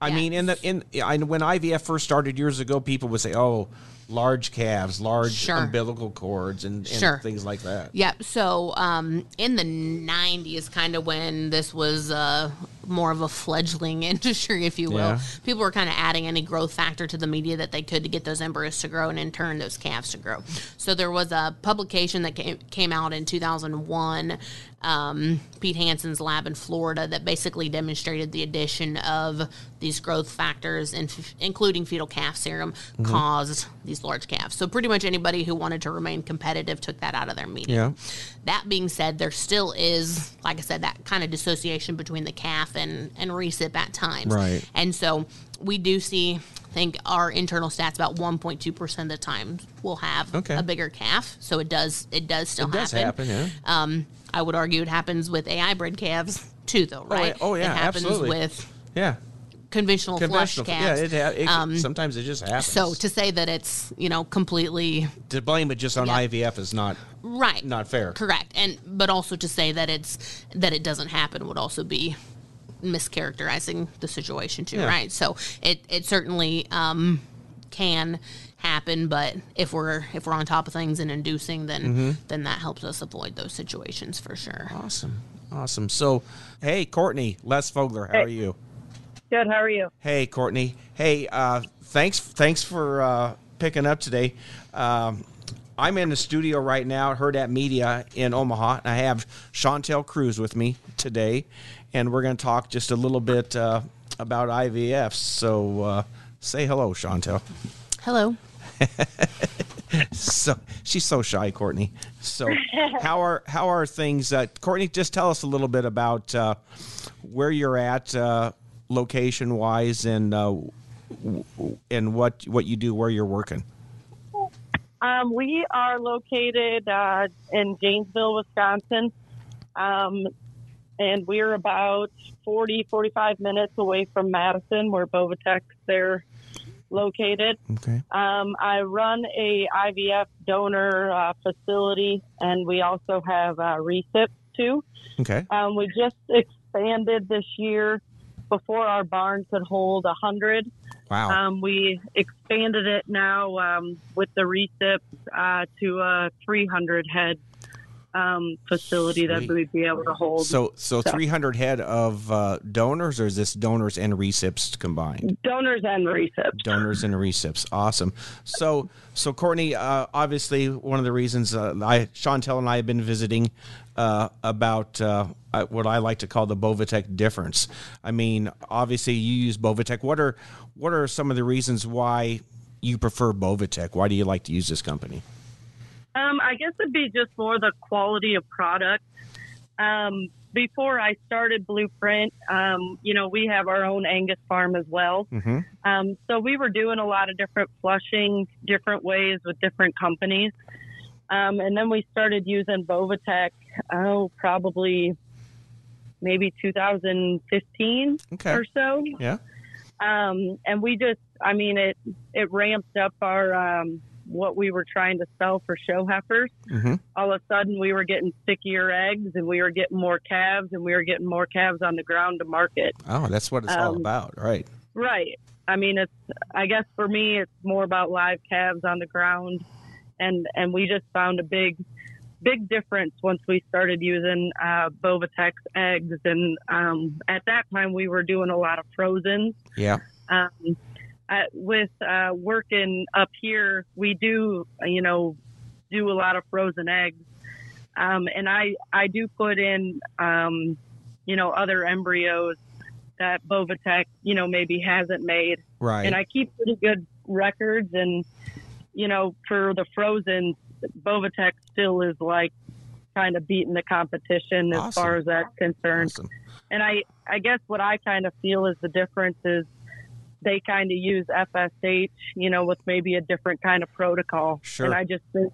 I yes. mean, in the in I, when I V F first started years ago, people would say, "Oh, large calves, large sure. umbilical cords, and, and sure. things like that." Yep. Yeah. So, um, in the nineties, kind of when this was uh, more of a fledgling industry, if you will, yeah. people were kind of adding any growth factor to the media that they could to get those embryos to grow and in turn those calves to grow. So there was a publication that came came out in two thousand one. Um, Pete Hansen's lab in Florida that basically demonstrated the addition of these growth factors, in f- including fetal calf serum, mm-hmm. caused these large calves. So pretty much anybody who wanted to remain competitive took that out of their media. Yeah. That being said, there still is, like I said, that kind of dissociation between the calf and, and recip at times. Right. And so we do see, I think, our internal stats about one point two percent of the time will have okay. a bigger calf. So it does, it does still it happen. It does happen, yeah. Um, I would argue it happens with A I-bred calves, too, though, right? Oh, oh yeah, It happens absolutely. with yeah. conventional, conventional flush calves. Yeah, it, it, um, sometimes it just happens. So to say that it's, you know, completely... To blame it just on yeah. I V F is not right, not fair. Correct. And But also to say that it's that it doesn't happen would also be mischaracterizing the situation, too, yeah. right? So it, it certainly um, can... happen, but if we're if we're on top of things and inducing, then mm-hmm. then that helps us avoid those situations for sure. Awesome, awesome. So, hey, Courtney, Les Vogler, how hey. are you? Good. How are you? Hey, Courtney. Hey, uh, thanks thanks for uh, picking up today. Um, I'm in the studio right now at Herd at Media in Omaha, and I have Shanille Kruse with me today, and we're going to talk just a little bit uh, about I V F. So, uh, say hello, Shanille. Hello. So she's so shy, Courtney. So how are how are things, uh, Courtney? Just tell us a little bit about uh, where you're at, uh, location wise, and uh, w- and what what you do, where you're working. Um, we are located uh, in Janesville, Wisconsin, um, and we're about forty, forty-five minutes away from Madison, where Boviteq's there. Located. Okay. Um, I run a I V F donor uh, facility, and we also have uh, recips too. Okay. Um, we just expanded this year. Before our barn could hold a hundred. Wow. Um, we expanded it now um, with the recips uh, to a three hundred head um, facility Sweet. that we'd be able to hold. So, so, so. three hundred head of uh, donors, or is this donors and recips combined? Donors and recips. Donors and recips. Awesome. So, so Courtney, uh, obviously, one of the reasons uh, I, Shanille and I have been visiting uh, about uh, what I like to call the Boviteq difference. I mean, obviously, you use Boviteq. What are what are some of the reasons why you prefer Boviteq? Why do you like to use this company? Um, I guess it'd be just more the quality of product. Um, before I started Blueprint, um, you know, we have our own Angus farm as well. Mm-hmm. Um, so we were doing a lot of different flushing, different ways with different companies. Um, and then we started using Boviteq, oh, probably maybe two thousand fifteen okay. or so. Yeah. Um, and we just, I mean, it, it ramped up our, um, what we were trying to sell for show heifers. Mm-hmm. All of a sudden we were getting stickier eggs, and we were getting more calves, and we were getting more calves on the ground to market. Oh, that's what it's um, all about. Right. Right. I mean, it's, I guess for me, it's more about live calves on the ground. And, and we just found a big, big difference once we started using uh, Boviteq's eggs. And um, at that time we were doing a lot of frozen. Yeah. Um, Uh, with uh, working up here, we do, you know, do a lot of frozen eggs. Um, and I, I do put in, um, you know, other embryos that Boviteq, you know, maybe hasn't made. Right. And I keep pretty good records. And, you know, for the frozen, Boviteq still is like kind of beating the competition as awesome. far as that's concerned. Awesome. And I, I guess what I kind of feel is the difference is, they kind of use F S H, you know, with maybe a different kind of protocol. Sure. And I just think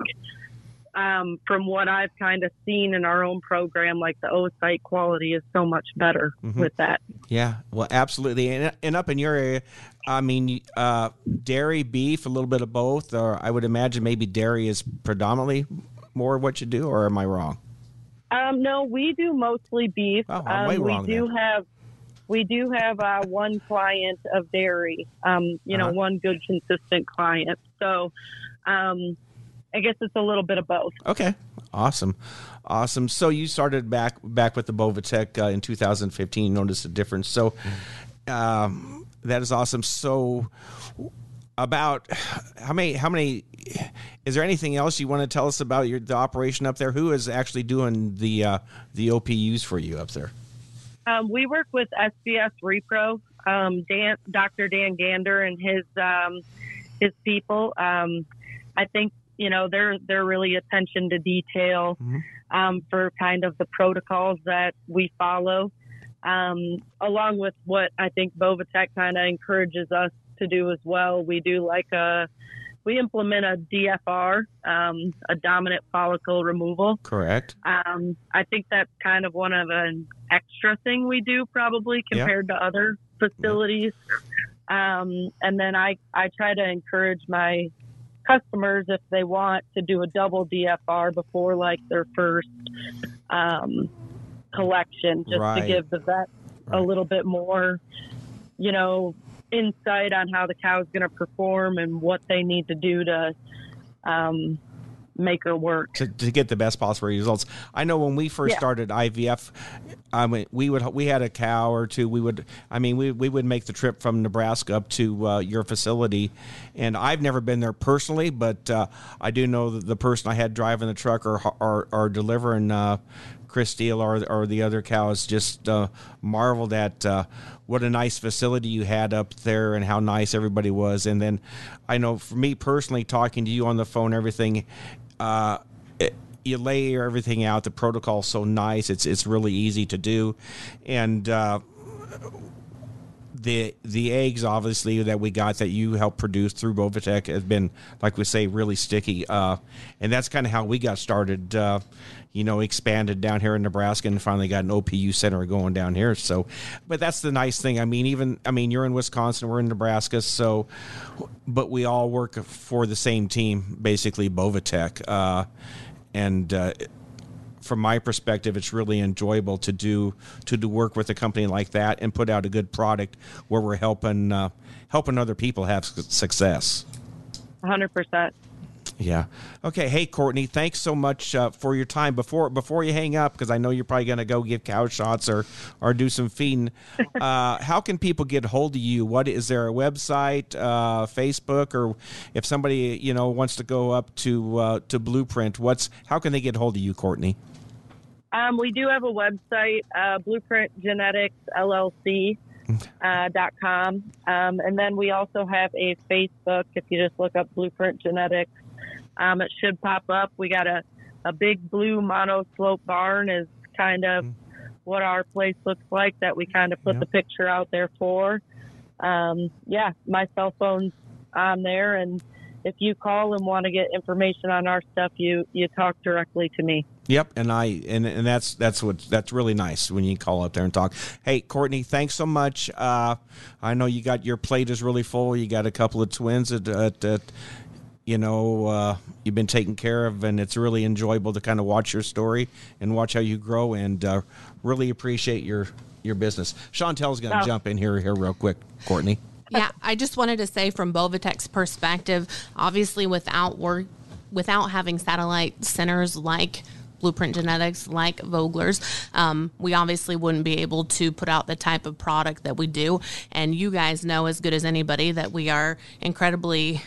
um, from what I've kind of seen in our own program, like the oocyte quality is so much better mm-hmm. with that. Yeah, well, absolutely. And, and up in your area, I mean, uh, dairy, beef, a little bit of both, or I would imagine maybe dairy is predominantly more what you do, or am I wrong? Um, no, we do mostly beef. Oh, I'm way um, we wrong do then. have we do have uh, one client of dairy. Um, you uh-huh. know, one good consistent client. So, um, I guess it's a little bit of both. Okay, awesome, awesome. So you started back back with the Boviteq uh, in two thousand fifteen. You noticed a difference. So um, that is awesome. So about how many how many. Is there anything else you want to tell us about your the operation up there? Who is actually doing the uh, the O P Us for you up there? Um, we work with S B S Repro, um, Dan, Doctor Dan Gander, and his um, his people. Um, I think you know they're they're really attention to detail mm-hmm. um, for kind of the protocols that we follow, um, along with what I think Boviteq kind of encourages us to do as well. We do like a We implement a D F R, um, a dominant follicle removal. Correct. Um, I think that's kind of one of an extra thing we do probably compared yep. to other facilities. Yep. Um, and then I, I try to encourage my customers, if they want, to do a double D F R before like their first um, collection, just right. to give the vet right. a little bit more, you know, insight on how the cow is going to perform and what they need to do to um, make her work to, to get the best possible results. I know when we first yeah. started I V F, I mean, we would we had a cow or two. We would, I mean, we we would make the trip from Nebraska up to uh, your facility, and I've never been there personally, but uh, I do know that the person I had driving the truck or or, or delivering. Uh, Chris Steele or, or the other cows just uh, marveled at uh, what a nice facility you had up there and how nice everybody was. And then I know for me personally, talking to you on the phone, everything, uh, it, you lay everything out. The protocol's so nice. It's it's really easy to do. And uh, the the eggs, obviously, that we got that you helped produce through Boviteq has been, like we say, really sticky. Uh, and that's kind of how we got started. Uh, you know, expanded down here in Nebraska and finally got an O P U center going down here. So, but that's the nice thing. I mean, even, I mean, you're in Wisconsin, we're in Nebraska. So, but we all work for the same team, basically Boviteq. Uh, and, uh, from my perspective, it's really enjoyable to do, to do work with a company like that and put out a good product where we're helping, uh, helping other people have success. one hundred percent. Yeah. Okay. Hey, Courtney, thanks so much uh, for your time. Before before you hang up, because I know you're probably going to go give cow shots or, or do some feeding, uh, how can people get hold of you? What is there a website, uh, Facebook, or if somebody you know wants to go up to uh, to Blueprint, what's how can they get hold of you, Courtney? Um, we do have a website, uh, Blueprint Genetics L L C. Uh, dot com. Um, and then we also have a Facebook. If you just look up Blueprint Genetics, um, it should pop up. We got a, a big blue mono slope barn is kind of what our place looks like that we kind of put yeah. the picture out there for. Um, yeah, my cell phone's on there. And if you call and want to get information on our stuff, you, you talk directly to me. Yep, and I and, and that's that's what that's really nice when you call up there and talk. Hey, Courtney, thanks so much. Uh, I know you got your plate is really full. You got a couple of twins that, uh, that you know uh, you've been taking care of, and it's really enjoyable to kind of watch your story and watch how you grow. And uh, really appreciate your your business. Chantel's going to oh. jump in here here real quick, Courtney. Yeah, I just wanted to say from Boviteq's perspective, obviously without work, without having satellite centers like Blueprint Genetics, like Vogler's, um, we obviously wouldn't be able to put out the type of product that we do. And you guys know as good as anybody that we are incredibly,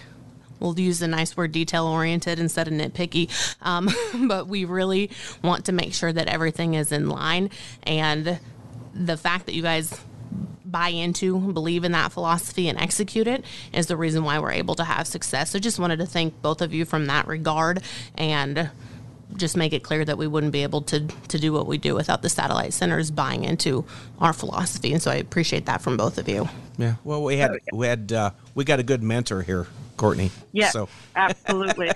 we'll use the nice word, detail-oriented instead of nitpicky. Um, but we really want to make sure that everything is in line. And the fact that you guys buy into, believe in that philosophy and execute it is the reason why we're able to have success. So just wanted to thank both of you from that regard and just make it clear that we wouldn't be able to to do what we do without the satellite centers buying into our philosophy. And so I appreciate that from both of you. Yeah. Well, we had, we had, uh, we got a good mentor here, Courtney. Yeah, so. Absolutely.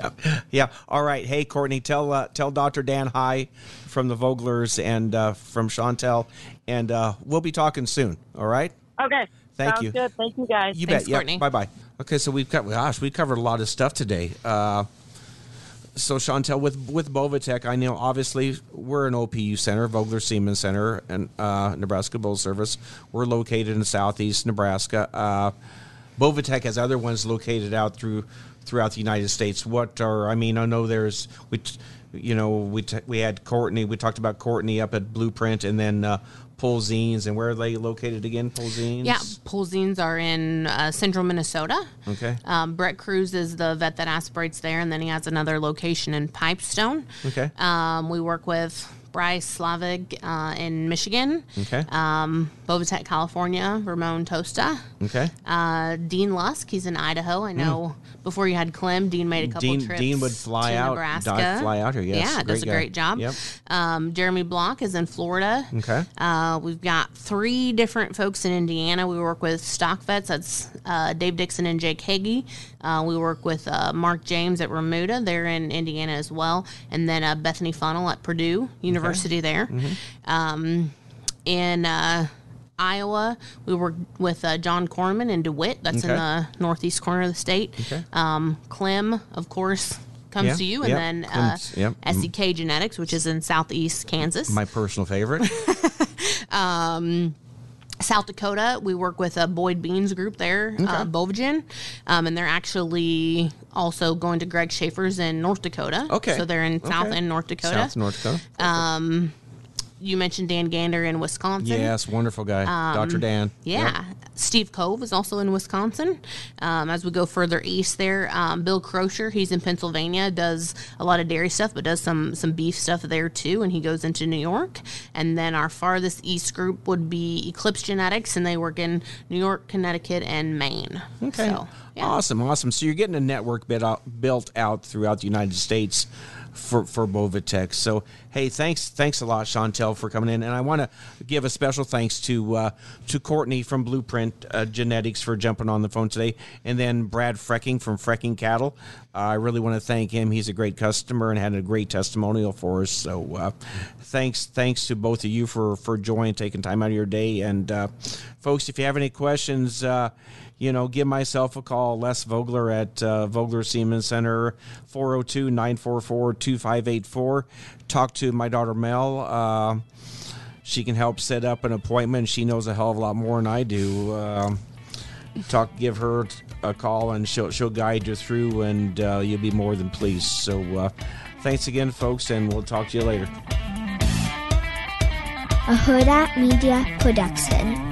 Yeah. Yeah. All right. Hey, Courtney, tell uh, tell Doctor Dan hi from the Voglers and uh, from Chantel, and uh, we'll be talking soon. All right. Okay. Thank Sounds you. Good. Thank you, guys. You Thanks, bet. Courtney. Yeah. Bye bye. Okay. So we've got gosh, we covered a lot of stuff today. Uh, so Chantel, with with Boviteq, I know obviously we're an O P U center, Vogler Semen Center, and uh, Nebraska Bull Service. We're located in southeast Nebraska. Uh, Boviteq has other ones located out through. throughout the United States. What are, I mean, I know there's, we, you know, we t- we had Courtney, we talked about Courtney up at Blueprint, and then uh, Polzins, and where are they located again, Polzins? Yeah, Polzins are in uh, central Minnesota. Okay. Um, Brett Cruz is the vet that aspirates there, and then he has another location in Pipestone. Okay. Um, we work with Bryce Slavig uh, in Michigan. Okay. Um, Boviteq, California, Ramon Tosta. Okay. Uh, Dean Lusk, he's in Idaho. I know mm. before you had Clem, Dean made a couple Dean, trips Dean would fly to out, Nebraska. Dive, fly out here, yes. Yeah, great does a guy. Great job. Yep. Um, Jeremy Block is in Florida. Okay. Uh, we've got three different folks in Indiana. We work with stock vets. That's uh, Dave Dixon and Jake Hagee. Uh, we work with uh, Mark James at Remuda. They're in Indiana as well. And then uh, Bethany Funnell at Purdue University. University there. Mm-hmm. Um, in uh, Iowa, we work with uh, John Corman in DeWitt. That's okay. in the northeast corner of the state. Okay. Um, Clem, of course, comes yeah. to you. And yep. then uh, yep. S D K Genetics, which is in southeast Kansas. My personal favorite. um South Dakota, we work with a Boyd Beans group there, okay. uh, Bovigen, um, and they're actually also going to Greg Schaefer's in North Dakota. Okay. So they're in okay. South and North Dakota. South and North Dakota. Um, you mentioned Dan Gander in Wisconsin. Yes, wonderful guy. Um, Doctor Dan. Yeah. Yep. Steve Cove is also in Wisconsin. Um, as we go further east there, um, Bill Crocher, he's in Pennsylvania, does a lot of dairy stuff, but does some, some beef stuff there too, and he goes into New York. And then our farthest east group would be Eclipse Genetics, and they work in New York, Connecticut, and Maine. Okay. So, yeah. Awesome, awesome. So you're getting a network built out throughout the United States for for Boviteq. So hey, thanks thanks a lot, Chantel, for coming in, and I want to give a special thanks to uh to Courtney from Blueprint uh, Genetics for jumping on the phone today, and then Brad Freking from Freking Cattle. uh, I really want to thank him. He's a great customer and had a great testimonial for us. So uh thanks thanks to both of you for for joining, taking time out of your day. And uh folks, if you have any questions, uh you know, give myself a call, Les Vogler at uh, Vogler Semen Center, four oh two, nine four four, two five eight four. Talk to my daughter Mel. Uh, she can help set up an appointment. She knows a hell of a lot more than I do. Uh, talk, give her a call, and she'll, she'll guide you through, and uh, you'll be more than pleased. So uh, thanks again, folks, and we'll talk to you later. A Huda Media Production.